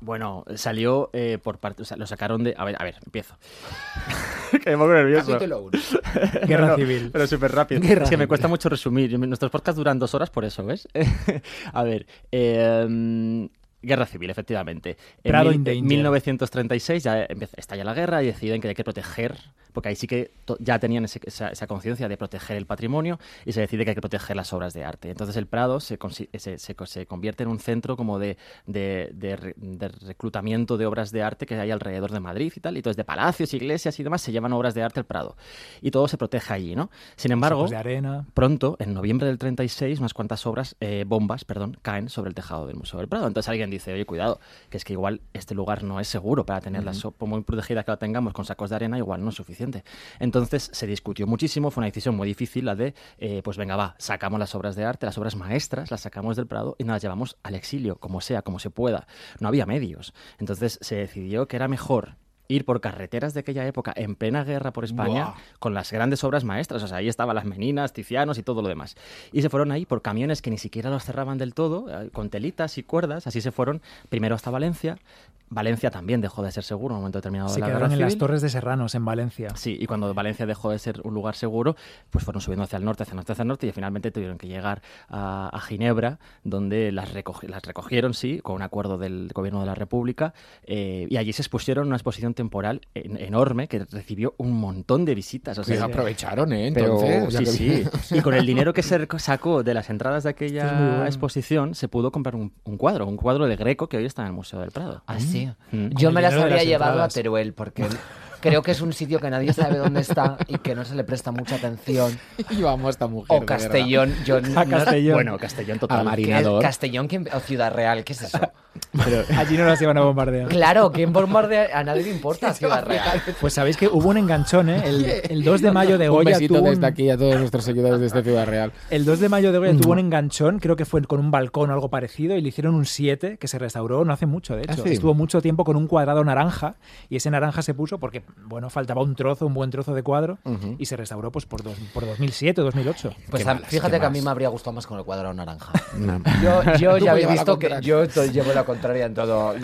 Bueno, salió por parte... O sea, lo sacaron de... A ver, empiezo. Que me pongo nervioso. Guerra Civil. Pero súper rápido. Es que me cuesta mucho resumir. Nuestros podcasts duran 2 horas por eso, ¿ves? A ver... Guerra Civil, efectivamente. En 1936 ya estalla la guerra y deciden que hay que proteger, porque ahí sí que ya tenían esa conciencia de proteger el patrimonio y se decide que hay que proteger las obras de arte. Entonces el Prado se convierte en un centro como de reclutamiento de obras de arte que hay alrededor de Madrid y tal, y entonces de palacios, iglesias y demás se llevan obras de arte al Prado. Y todo se protege allí, ¿no? Sin embargo, pronto, en noviembre del 36, unas cuantas bombas, caen sobre el tejado del Museo del Prado. Entonces alguien dice, oye, cuidado, que es que igual este lugar no es seguro para tenerla, por muy protegida que la tengamos con sacos de arena, igual no es suficiente. Entonces se discutió muchísimo, fue una decisión muy difícil la de, pues venga va, sacamos las obras de arte, las obras maestras, las sacamos del Prado y nos las llevamos al exilio, como sea, como se pueda. No había medios. Entonces se decidió que era mejor ir por carreteras de aquella época, en plena guerra por España, con las grandes obras maestras. O sea, ahí estaban Las Meninas, Tizianos y todo lo demás. Y se fueron ahí por camiones que ni siquiera los cerraban del todo, con telitas y cuerdas. Así se fueron primero hasta Valencia. Valencia también dejó de ser seguro en un momento determinado de la guerra civil. Se quedaron en las Torres de Serranos, en Valencia. Sí, y cuando Valencia dejó de ser un lugar seguro, pues fueron subiendo hacia el norte, y finalmente tuvieron que llegar a Ginebra, donde las recogieron, sí, con un acuerdo del Gobierno de la República, y allí se expusieron en una exposición temporal enorme que recibió un montón de visitas. O sea, sí, aprovecharon, ¿eh? Entonces, pero, sí. Y con el dinero que se sacó de las entradas de aquella exposición, se pudo comprar un cuadro de Greco que hoy está en el Museo del Prado. Así. Yo me las habría llevado a Teruel porque creo que es un sitio que nadie sabe dónde está y que no se le presta mucha atención. Yo amo a esta mujer. O Castellón. Castellón. Bueno, Castellón total. Marinador. Castellón o Ciudad Real, ¿qué es eso? Pero allí no las iban a bombardear. Claro, ¿quién bombardea? A nadie le importa Ciudad Real. Pues sabéis que hubo un enganchón, ¿eh? El 2 de mayo de Goya. Un besito desde aquí a todos nuestros seguidores de este Ciudad Real. El 2 de mayo de Goya tuvo un enganchón, creo que fue con un balcón o algo parecido, y le hicieron un 7 que se restauró no hace mucho, de hecho. ¿Ah, sí? Estuvo mucho tiempo con un cuadrado naranja, y ese naranja se puso porque, bueno, faltaba un buen trozo de cuadro, y se restauró pues por 2007 o 2008. Pues fíjate que a mí me habría gustado más con el cuadrado naranja. Yo ya habéis visto que yo llevo la contraria. contraria en todo.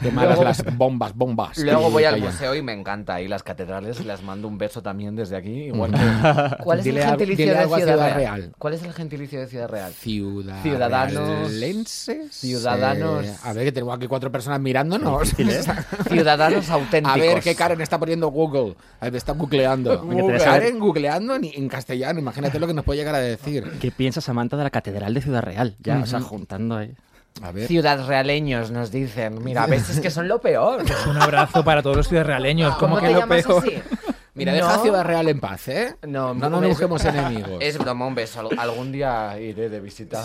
Quemadas las bombas. Luego voy al museo y me encanta ahí las catedrales. Les mando un beso también desde aquí. Igual que... ¿Cuál es el gentilicio de Ciudad Real? ¿Cuál es el gentilicio de Ciudad Real? Ciudadanos. Ciudadanos. A ver, que tenemos aquí 4 personas mirándonos. Ciudadanos auténticos. A ver qué Karen está poniendo Google. Está googleando. Karen googleando en castellano. Imagínate lo que nos puede llegar a decir. ¿Qué piensa Samantha de la Catedral de Ciudad Real? Ya, o sea, juntando ahí. A ver. Ciudad realeños nos dicen. Mira, a veces que son lo peor. Es un abrazo para todos los ciudadrealeños. Como que lo peor. Así? Mira, deja a Ciudad Real en paz, ¿eh? No nos busquemos enemigos. Es broma, un beso. Algún día iré de visita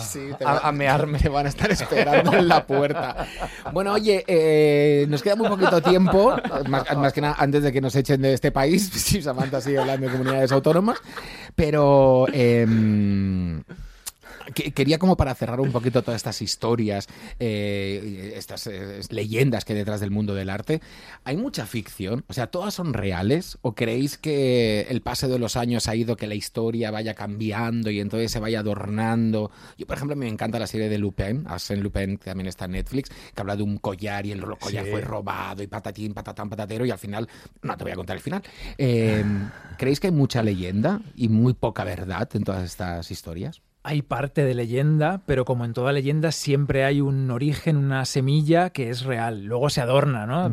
a mearme. Te van a estar esperando en la puerta. Bueno, oye, nos queda muy poquito tiempo. Más que nada, antes de que nos echen de este país. Si Samantha sigue hablando de comunidades autónomas. Pero... quería como para cerrar un poquito todas estas historias, estas leyendas que hay detrás del mundo del arte. ¿Hay mucha ficción? O sea, ¿todas son reales? ¿O creéis que el paso de los años ha ido que la historia vaya cambiando y entonces se vaya adornando? Yo, por ejemplo, me encanta la serie de Lupin, Arsène Lupin, que también está en Netflix, que habla de un collar y el collar fue robado y patatín, patatán, patatero y al final... No te voy a contar el final. ¿Creéis que hay mucha leyenda y muy poca verdad en todas estas historias? Hay parte de leyenda, pero como en toda leyenda siempre hay un origen, una semilla que es real. Luego se adorna, ¿no?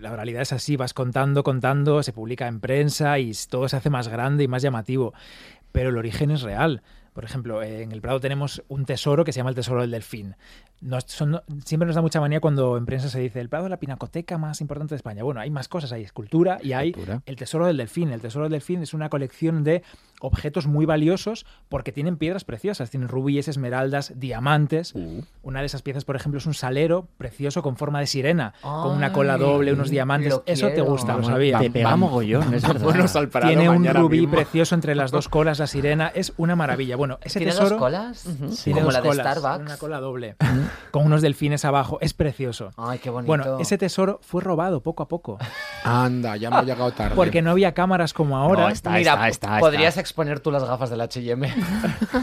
La realidad es así, vas contando, se publica en prensa y todo se hace más grande y más llamativo. Pero el origen es real. Por ejemplo, en el Prado tenemos un tesoro que se llama el Tesoro del Delfín. Siempre nos da mucha manía cuando en prensa se dice el Prado es la pinacoteca más importante de España. Bueno, hay más cosas, hay escultura y hay el Tesoro del Delfín. El Tesoro del Delfín es una colección de objetos muy valiosos porque tienen piedras preciosas. Tienen rubíes, esmeraldas, diamantes. Una de esas piezas, por ejemplo, es un salero precioso con forma de sirena, con una cola doble, unos diamantes. Eso te gusta, lo sabía. Te pega mogollón, es verdad. Tiene un rubí precioso entre las dos colas, la sirena. Es una maravilla. Bueno, ese tesoro... ¿Tiene dos colas? Tiene como la de Starbucks. Una cola doble. Con unos delfines abajo. Es precioso. Ay, qué bonito. Bueno, ese tesoro fue robado poco a poco. Anda, ya hemos llegado tarde. Porque no había cámaras como ahora. No, está. Podrías exponer tú las gafas del H&M.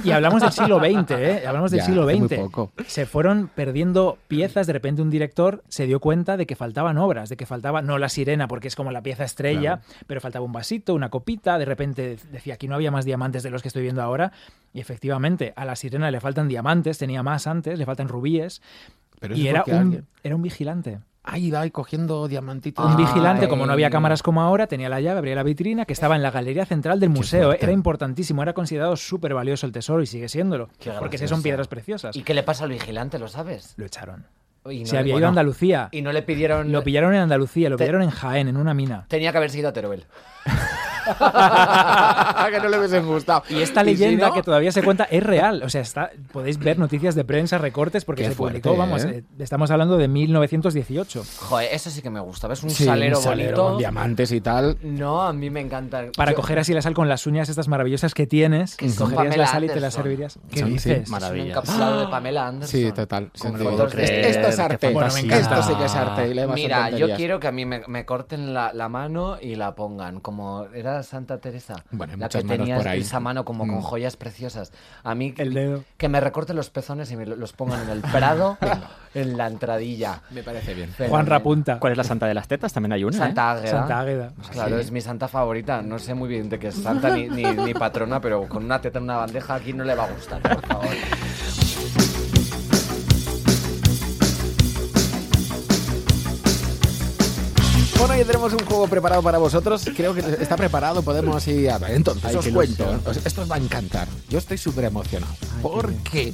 Y hablamos del siglo XX, ¿eh? Hablamos del siglo XX. Muy poco. Se fueron perdiendo piezas. De repente un director se dio cuenta de que faltaban obras, de que faltaba, no la sirena, porque es como la pieza estrella, pero faltaba un vasito, una copita. De repente decía, aquí no había más diamantes de los que estoy viendo ahora. Y efectivamente, a la sirena le faltan diamantes, tenía más antes, le faltan rubíes. Pero y era un vigilante. Ahí va cogiendo diamantitos. Un vigilante, como no había cámaras como ahora, tenía la llave, abría la vitrina, que estaba en la galería central del museo. Era importantísimo, era considerado súper valioso el tesoro y sigue siéndolo. Porque son piedras preciosas. ¿Y qué le pasa al vigilante, lo sabes? Lo echaron. Y no había ido a Andalucía. Y no le pidieron... Lo pillaron en Andalucía, pillaron en Jaén, en una mina. Tenía que haber sido a Teruel. Que no le hubiesen gustado. Y esta leyenda que todavía se cuenta es real. O sea, podéis ver noticias de prensa, recortes, porque se publicó, vamos, estamos hablando de 1918. Joder, eso sí que me gusta. ¿Ves? Un salero bonito. Con diamantes y tal. No, a mí me encanta. Para coger así la sal con las uñas estas maravillosas que tienes, cogerías la sal y te la servirías. ¿Qué dices? Sí, maravilla. Un encapsulado de Pamela Anderson. Sí, total. Esto es arte. Bueno, me encanta. Esto sí que es arte. Mira, yo quiero que a mí me corten la mano y la pongan como... Era Santa Teresa, bueno, la que tenía esa mano como con joyas preciosas. A mí, el dedo. Que me recorten los pezones y me los pongan en el Prado, en la entradilla. Me parece bien. Juan Rapunta. ¿Cuál es la santa de las tetas? También hay una, Santa Águeda. Santa Águeda. Claro, sí. Es mi santa favorita. No sé muy bien de qué es santa ni patrona, pero con una teta en una bandeja aquí no le va a gustar, por favor. Bueno, ya tenemos un juego preparado para vosotros. Creo que está preparado, podemos ir a ver. Entonces, os cuento. Esto os va a encantar. Yo estoy súper emocionado porque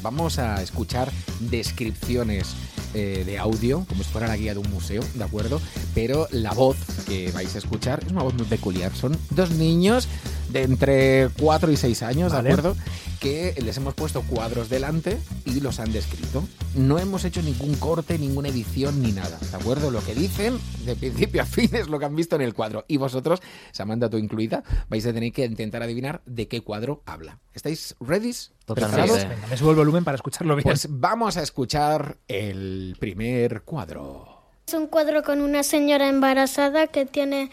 vamos a escuchar descripciones de audio, como si fuera la guía de un museo, ¿de acuerdo? Pero la voz que vais a escuchar es una voz muy peculiar. Son dos niños de entre 4 y 6 años, ¿de acuerdo? Que les hemos puesto cuadros delante y los han descrito. No hemos hecho ningún corte, ninguna edición ni nada, ¿de acuerdo? Lo que dicen de principio a fin es lo que han visto en el cuadro. Y vosotros, Samantha, tú incluida, vais a tener que intentar adivinar de qué cuadro habla. ¿Estáis ready? ¿Preparados? Sí. Venga, me subo el volumen para escucharlo bien. Pues vamos a escuchar el primer cuadro. Es un cuadro con una señora embarazada que tiene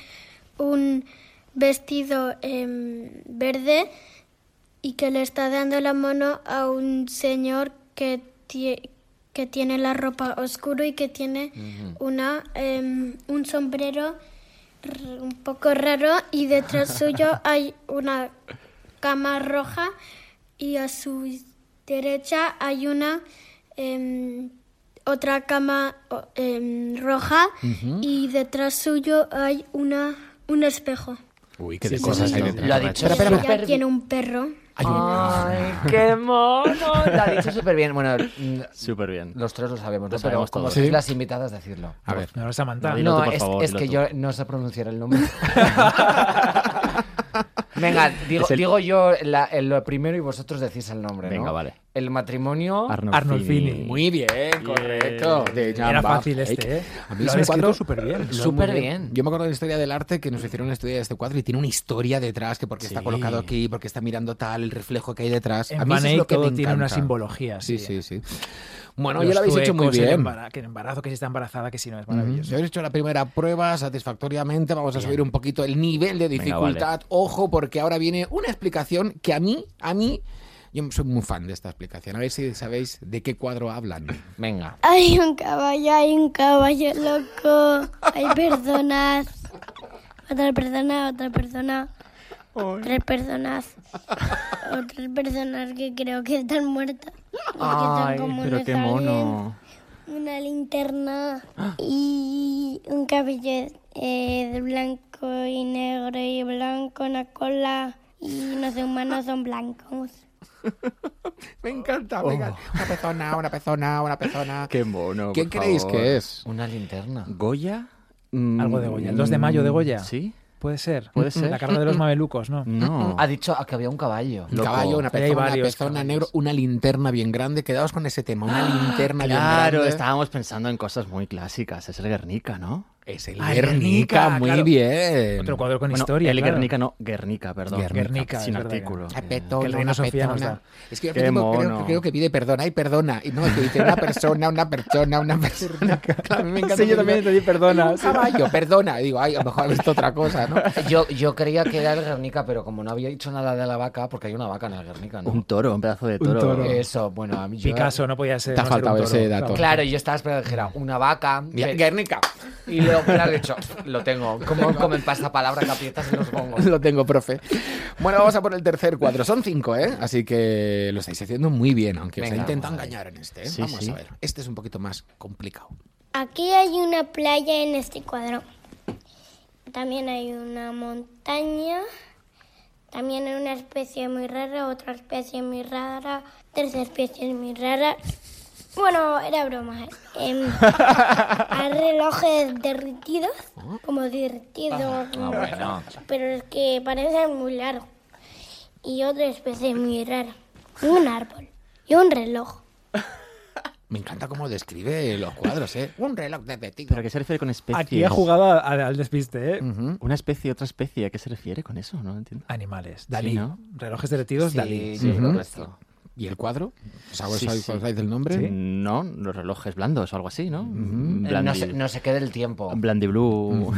un vestido verde y que le está dando la mano a un señor que que tiene la ropa oscura y que tiene un sombrero un poco raro, y detrás suyo hay una cama roja y a su derecha hay una otra cama roja y detrás suyo hay un espejo. Uy, qué cosas hay detrás. Lo ha dicho. Pero tiene un perro. ¡Ay, qué mono! Lo ha dicho súper bien. Bueno, súper bien. Los tres lo sabemos, ¿no? Pero como sois las invitadas, decirlo. A ver, no, Samantha. No, es que yo no sé pronunciar el nombre. Venga, digo yo lo primero y vosotros decís el nombre, ¿no? Venga, vale. El matrimonio... Arnolfini. Muy bien, correcto. Yeah. Era fácil ¿eh? A mí lo han escrito súper bien. Súper bien. Yo me acuerdo de la historia del arte, que nos hicieron un estudio de este cuadro y tiene una historia detrás, que porque está colocado aquí, porque está mirando tal, el reflejo que hay detrás. En a mí eso es lo que todo me encanta. Tiene una simbología. Sí. Bueno, ya lo habéis hecho muy bien. Que el embarazo, que si está embarazada, que si no, es maravilloso. Ya habéis hecho la primera prueba satisfactoriamente. Vamos a subir un poquito el nivel de dificultad. Venga, vale. Ojo, porque ahora viene una explicación que a mí, yo soy muy fan de esta explicación. A ver si sabéis de qué cuadro hablan. Venga. Hay un caballo loco. Hay personas. Otra persona. Tres personas. Otras personas que creo que están muertas. Ay, pero qué mono. Una linterna y un cabello de blanco y negro y blanco, una cola y no sé, humanos son blancos. Me encanta, venga. Una persona. Qué mono. ¿Quién creéis que es? Una linterna. ¿Goya? Algo de Goya. El 2 de mayo de Goya. Sí. Puede ser. La carne de los mamelucos, ¿no? No. Ha dicho que había un caballo. Un caballo, una persona, negro, una linterna bien grande. Quedaos con ese tema, una linterna bien grande. Claro, estábamos pensando en cosas muy clásicas. Es el Guernica, ¿no? Es el Guernica, muy bien. Otro cuadro con historia. Guernica, sin artículo. Una persona. Es que yo creo que pide perdón. Ay, perdona. Y no, es que dice una persona. A mí me encanta. Sí, yo también te di perdona. Un caballo, perdona. Y digo, ay, a lo mejor ha visto otra cosa, ¿no? Yo creía que era el Guernica, pero como no había dicho nada de la vaca, porque hay una vaca en el Guernica, ¿no? Un toro, un pedazo de toro. Eso, bueno, a mí Picasso no podía ser. Te ha faltado ese dato. Claro, yo estaba esperando que era una vaca. Guernica. Y luego me lo has dicho, lo tengo. Como en pasapalabra que aprietas y los bongos. Lo tengo, profe. Bueno, vamos a por el tercer cuadro. Son 5, ¿eh? Así que lo estáis haciendo muy bien, aunque os he intentado engañar en este, ¿eh? Sí, vamos a ver. Este es un poquito más complicado. Aquí hay una playa en este cuadro. También hay una montaña. También hay una especie muy rara, otra especie muy rara, tres especies muy raras. Bueno, era broma. Hay relojes derretidos, pero es que parecen muy largos. Y otra especie muy rara. Un árbol y un reloj. Me encanta cómo describe los cuadros, ¿eh? Un reloj derretido. ¿Pero a qué se refiere con especies? Aquí ha jugado al despiste, ¿eh? Uh-huh. Una especie, otra especie, ¿a qué se refiere con eso? No entiendo. Animales. Dalí, sí, ¿no? Relojes derretidos, Dalí. Sí, correcto. ¿Y el cuadro? ¿Sabéis el nombre? ¿Sí? No, los relojes blandos o algo así, ¿no? Uh-huh. No se quede el tiempo. Blandiblue. Uh-huh.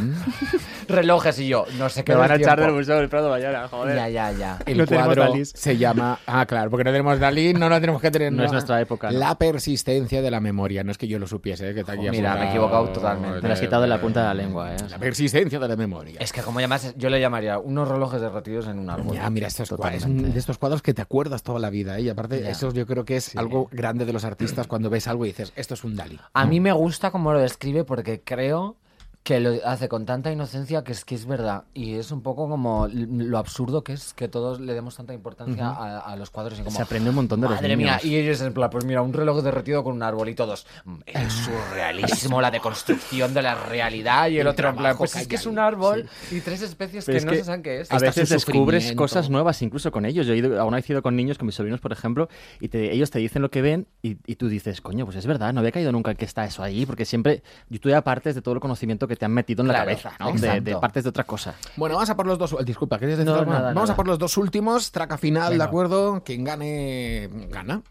Relojes y yo, no se quede el tiempo. Me van a echar del Museo del Prado mañana, joder. Ya. El cuadro se llama... Ah, claro, porque no tenemos Dalí, no lo tenemos que tener. No es nuestra época. ¿No? La persistencia de la memoria. No es que yo lo supiese, ¿eh? Que aquí mira, me he equivocado totalmente. Te lo has quitado de la punta de la lengua, ¿eh? La persistencia de la memoria. Es que como llamas, yo le llamaría unos relojes derretidos en un árbol. Ya, mira, estos cuadros que te acuerdas toda la vida, ¿eh? Y eso yo creo que es algo grande de los artistas, cuando ves algo y dices, esto es un Dalí. A mí me gusta cómo lo describe, porque creo que lo hace con tanta inocencia que es verdad. Y es un poco como lo absurdo que es que todos le demos tanta importancia a los cuadros. Y como, se aprende un montón de los niños. Madre mía, y ellos en plan, pues mira, un reloj derretido con un árbol y todos. El surrealismo, la deconstrucción de la realidad y el otro en plan, pues es que es un árbol y tres especies que no se saben qué es. A veces descubres cosas nuevas incluso con ellos. Yo he ido con niños, con mis sobrinos, por ejemplo, y ellos te dicen lo que ven y tú dices, coño, pues es verdad, no había caído nunca en que está eso ahí, porque siempre tú ya partes de todo el conocimiento que te han metido en la cabeza, ¿no? De partes de otras cosas. Bueno, vamos a por los dos... Disculpa, ¿querías decir algo? Vamos a por los dos últimos, traca final, ¿de acuerdo? Quien gane, gana.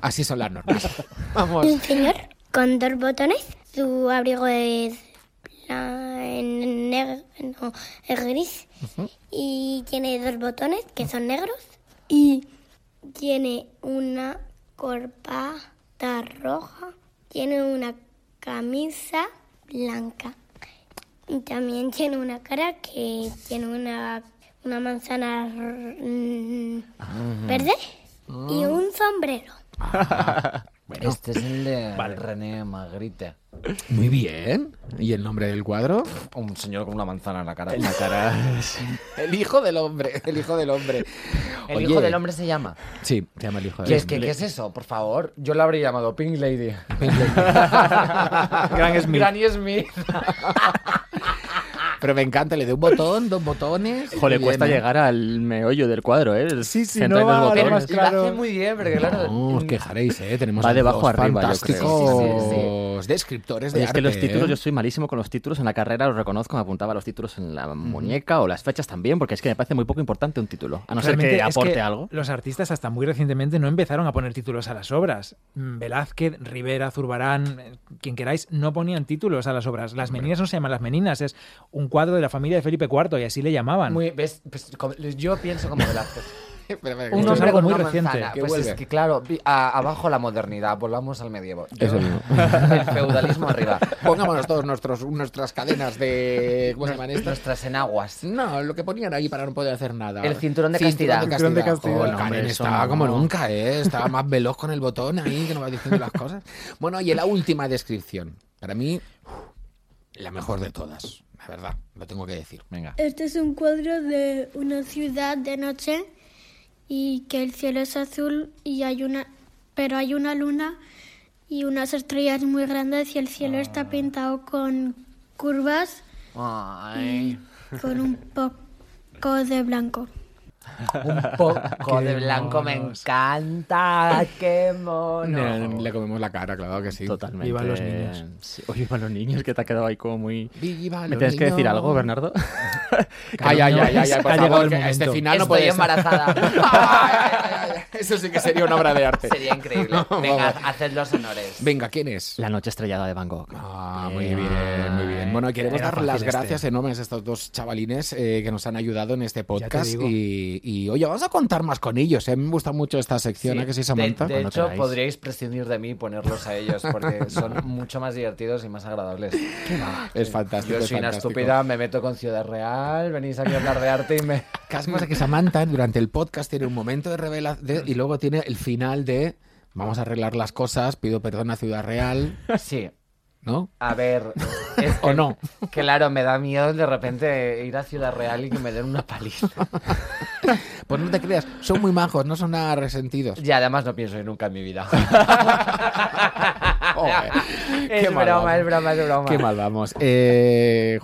Así son las normas. Vamos. Un señor con 2 botones, su abrigo es gris, y tiene 2 botones que son negros, y tiene una corpa está roja, tiene una camisa blanca y también tiene una cara que tiene una manzana verde y un sombrero. Bueno. Este es el de René Magritte. Muy bien. ¿Y el nombre del cuadro? Un señor con una manzana en la cara. En la cara. El hijo del hombre. El hijo del hombre. El Oye. Hijo del hombre se llama. Sí, se llama el hijo del hombre. ¿Qué es eso? Por favor. Yo lo habría llamado Pink Lady. Pink Lady. Gran Smith. Granny Smith. Pero me encanta, le doy un botón, dos botones. Joder, le cuesta llegar al meollo del cuadro, ¿eh? Sí, sí, no va a más claro. Lo hace muy bien, porque claro... No, os quejaréis, ¿eh? Tenemos va de bajo arriba, fantásticos descriptores de arte. Es que los títulos, yo soy malísimo con los títulos. En la carrera, los reconozco, me apuntaba los títulos en la muñeca o las fechas también, porque es que me parece muy poco importante un título. A no realmente ser que aporte es que algo. Los artistas hasta muy recientemente no empezaron a poner títulos a las obras. Velázquez, Rivera, Zurbarán, quien queráis, no ponían títulos a las obras. Las Meninas no se llaman Las Meninas, es un cuadro de la familia de Felipe IV, y así le llamaban. Muy, ¿ves? Pues, yo pienso como Velázquez. Esto es algo muy reciente. Pues es que, claro, abajo la modernidad, volvamos al medievo. Eso mismo. El feudalismo arriba. Pongámonos todos nuestras cadenas de... ¿Cómo se llaman estas? Nuestras enaguas. No, lo que ponían ahí para no poder hacer nada. El cinturón de castidad. El cinturón de castidad. Oh, no, Karen estaba como nunca, ¿eh? Estaba más veloz con el botón ahí, que nos va diciendo las cosas. Bueno, y la última descripción. Para mí, la mejor de todas. La verdad, lo tengo que decir. Venga. Este es un cuadro de una ciudad de noche y que el cielo es azul y hay una luna y unas estrellas muy grandes y el cielo está pintado con curvas y con un poco de blanco. Un poco de blanco, me encanta. ¡Qué mono! Le comemos la cara, claro que sí. Totalmente. Viva los niños. Sí. Oye, viva los niños, que te ha quedado ahí como muy... Viva ¿Me tienes niños. Que decir algo, Bernardo? Ay, por favor, que este final no puede ser. Estoy embarazada. Eso sí que sería una obra de arte. Sería increíble. Venga, haced los honores. Venga, ¿quién es? La noche estrellada de Van Gogh. Ah, muy bien, muy bien. Bueno, queremos dar las gracias enormes a estos dos chavalines que nos han ayudado en este podcast y oye, vamos a contar más con ellos, ¿eh? Me gusta mucho esta sección, ¿a que sí, Samantha? De hecho, podríais prescindir de mí y ponerlos a ellos, porque son mucho más divertidos y más agradables. Es fantástico. Yo soy una estúpida, me meto con Ciudad Real, venís aquí a hablar de arte y me... Casma de que Samantha durante el podcast tiene un momento de revelación y luego tiene el final de vamos a arreglar las cosas, pido perdón a Ciudad Real. Sí. ¿No? A ver, es que, ¿o no? Claro, me da miedo de repente ir a Ciudad Real y que me den una paliza. Pues no te creas, son muy majos, no son nada resentidos. Y además no pienso ir nunca en mi vida. Es broma. Qué mal vamos.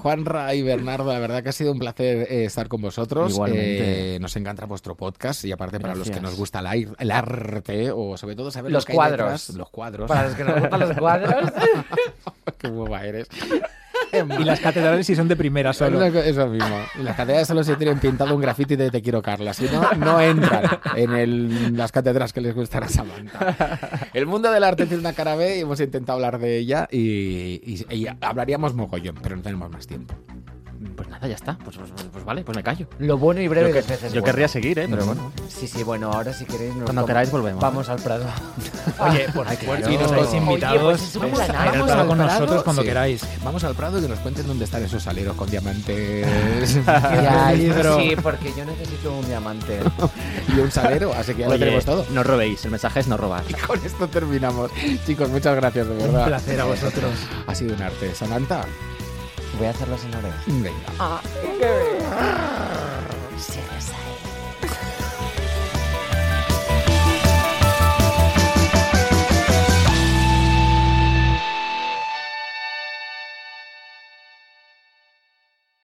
Juanra y Bernardo, la verdad que ha sido un placer estar con vosotros. Igualmente. Nos encanta vuestro podcast y aparte para los que nos gusta el arte o sobre todo saber los cuadros. Los cuadros. Para los que nos gustan los cuadros. Qué boba eres. Y las catedrales si son de primera solo. Eso mismo. Y las catedrales solo se tienen pintado un graffiti de Te quiero Carla. Si no, no entran en las catedrales que les gustan a Samantha. El mundo del arte tiene una cara B y hemos intentado hablar de ella y hablaríamos mogollón, pero no tenemos más tiempo. Pues nada, ya está. Pues vale, pues me callo. Lo bueno y breve de veces. Yo querría seguir, ¿eh? Pero bueno. Sí, bueno, ahora si queréis... Cuando queráis volvemos. Vamos al Prado. Oye, por aquí y nos habéis invitado. Vamos al con nosotros cuando queráis. Vamos al Prado y que nos cuenten dónde están esos aleros con diamantes. Sí, porque yo necesito un diamante. Y un salero, así que ya lo tenemos todo. No robéis, el mensaje es no robar. Y con esto terminamos. Chicos, muchas gracias, de verdad. Un placer a vosotros. Ha sido un arte. Samantha... Voy a hacer los honores. Venga. Ah, qué bien.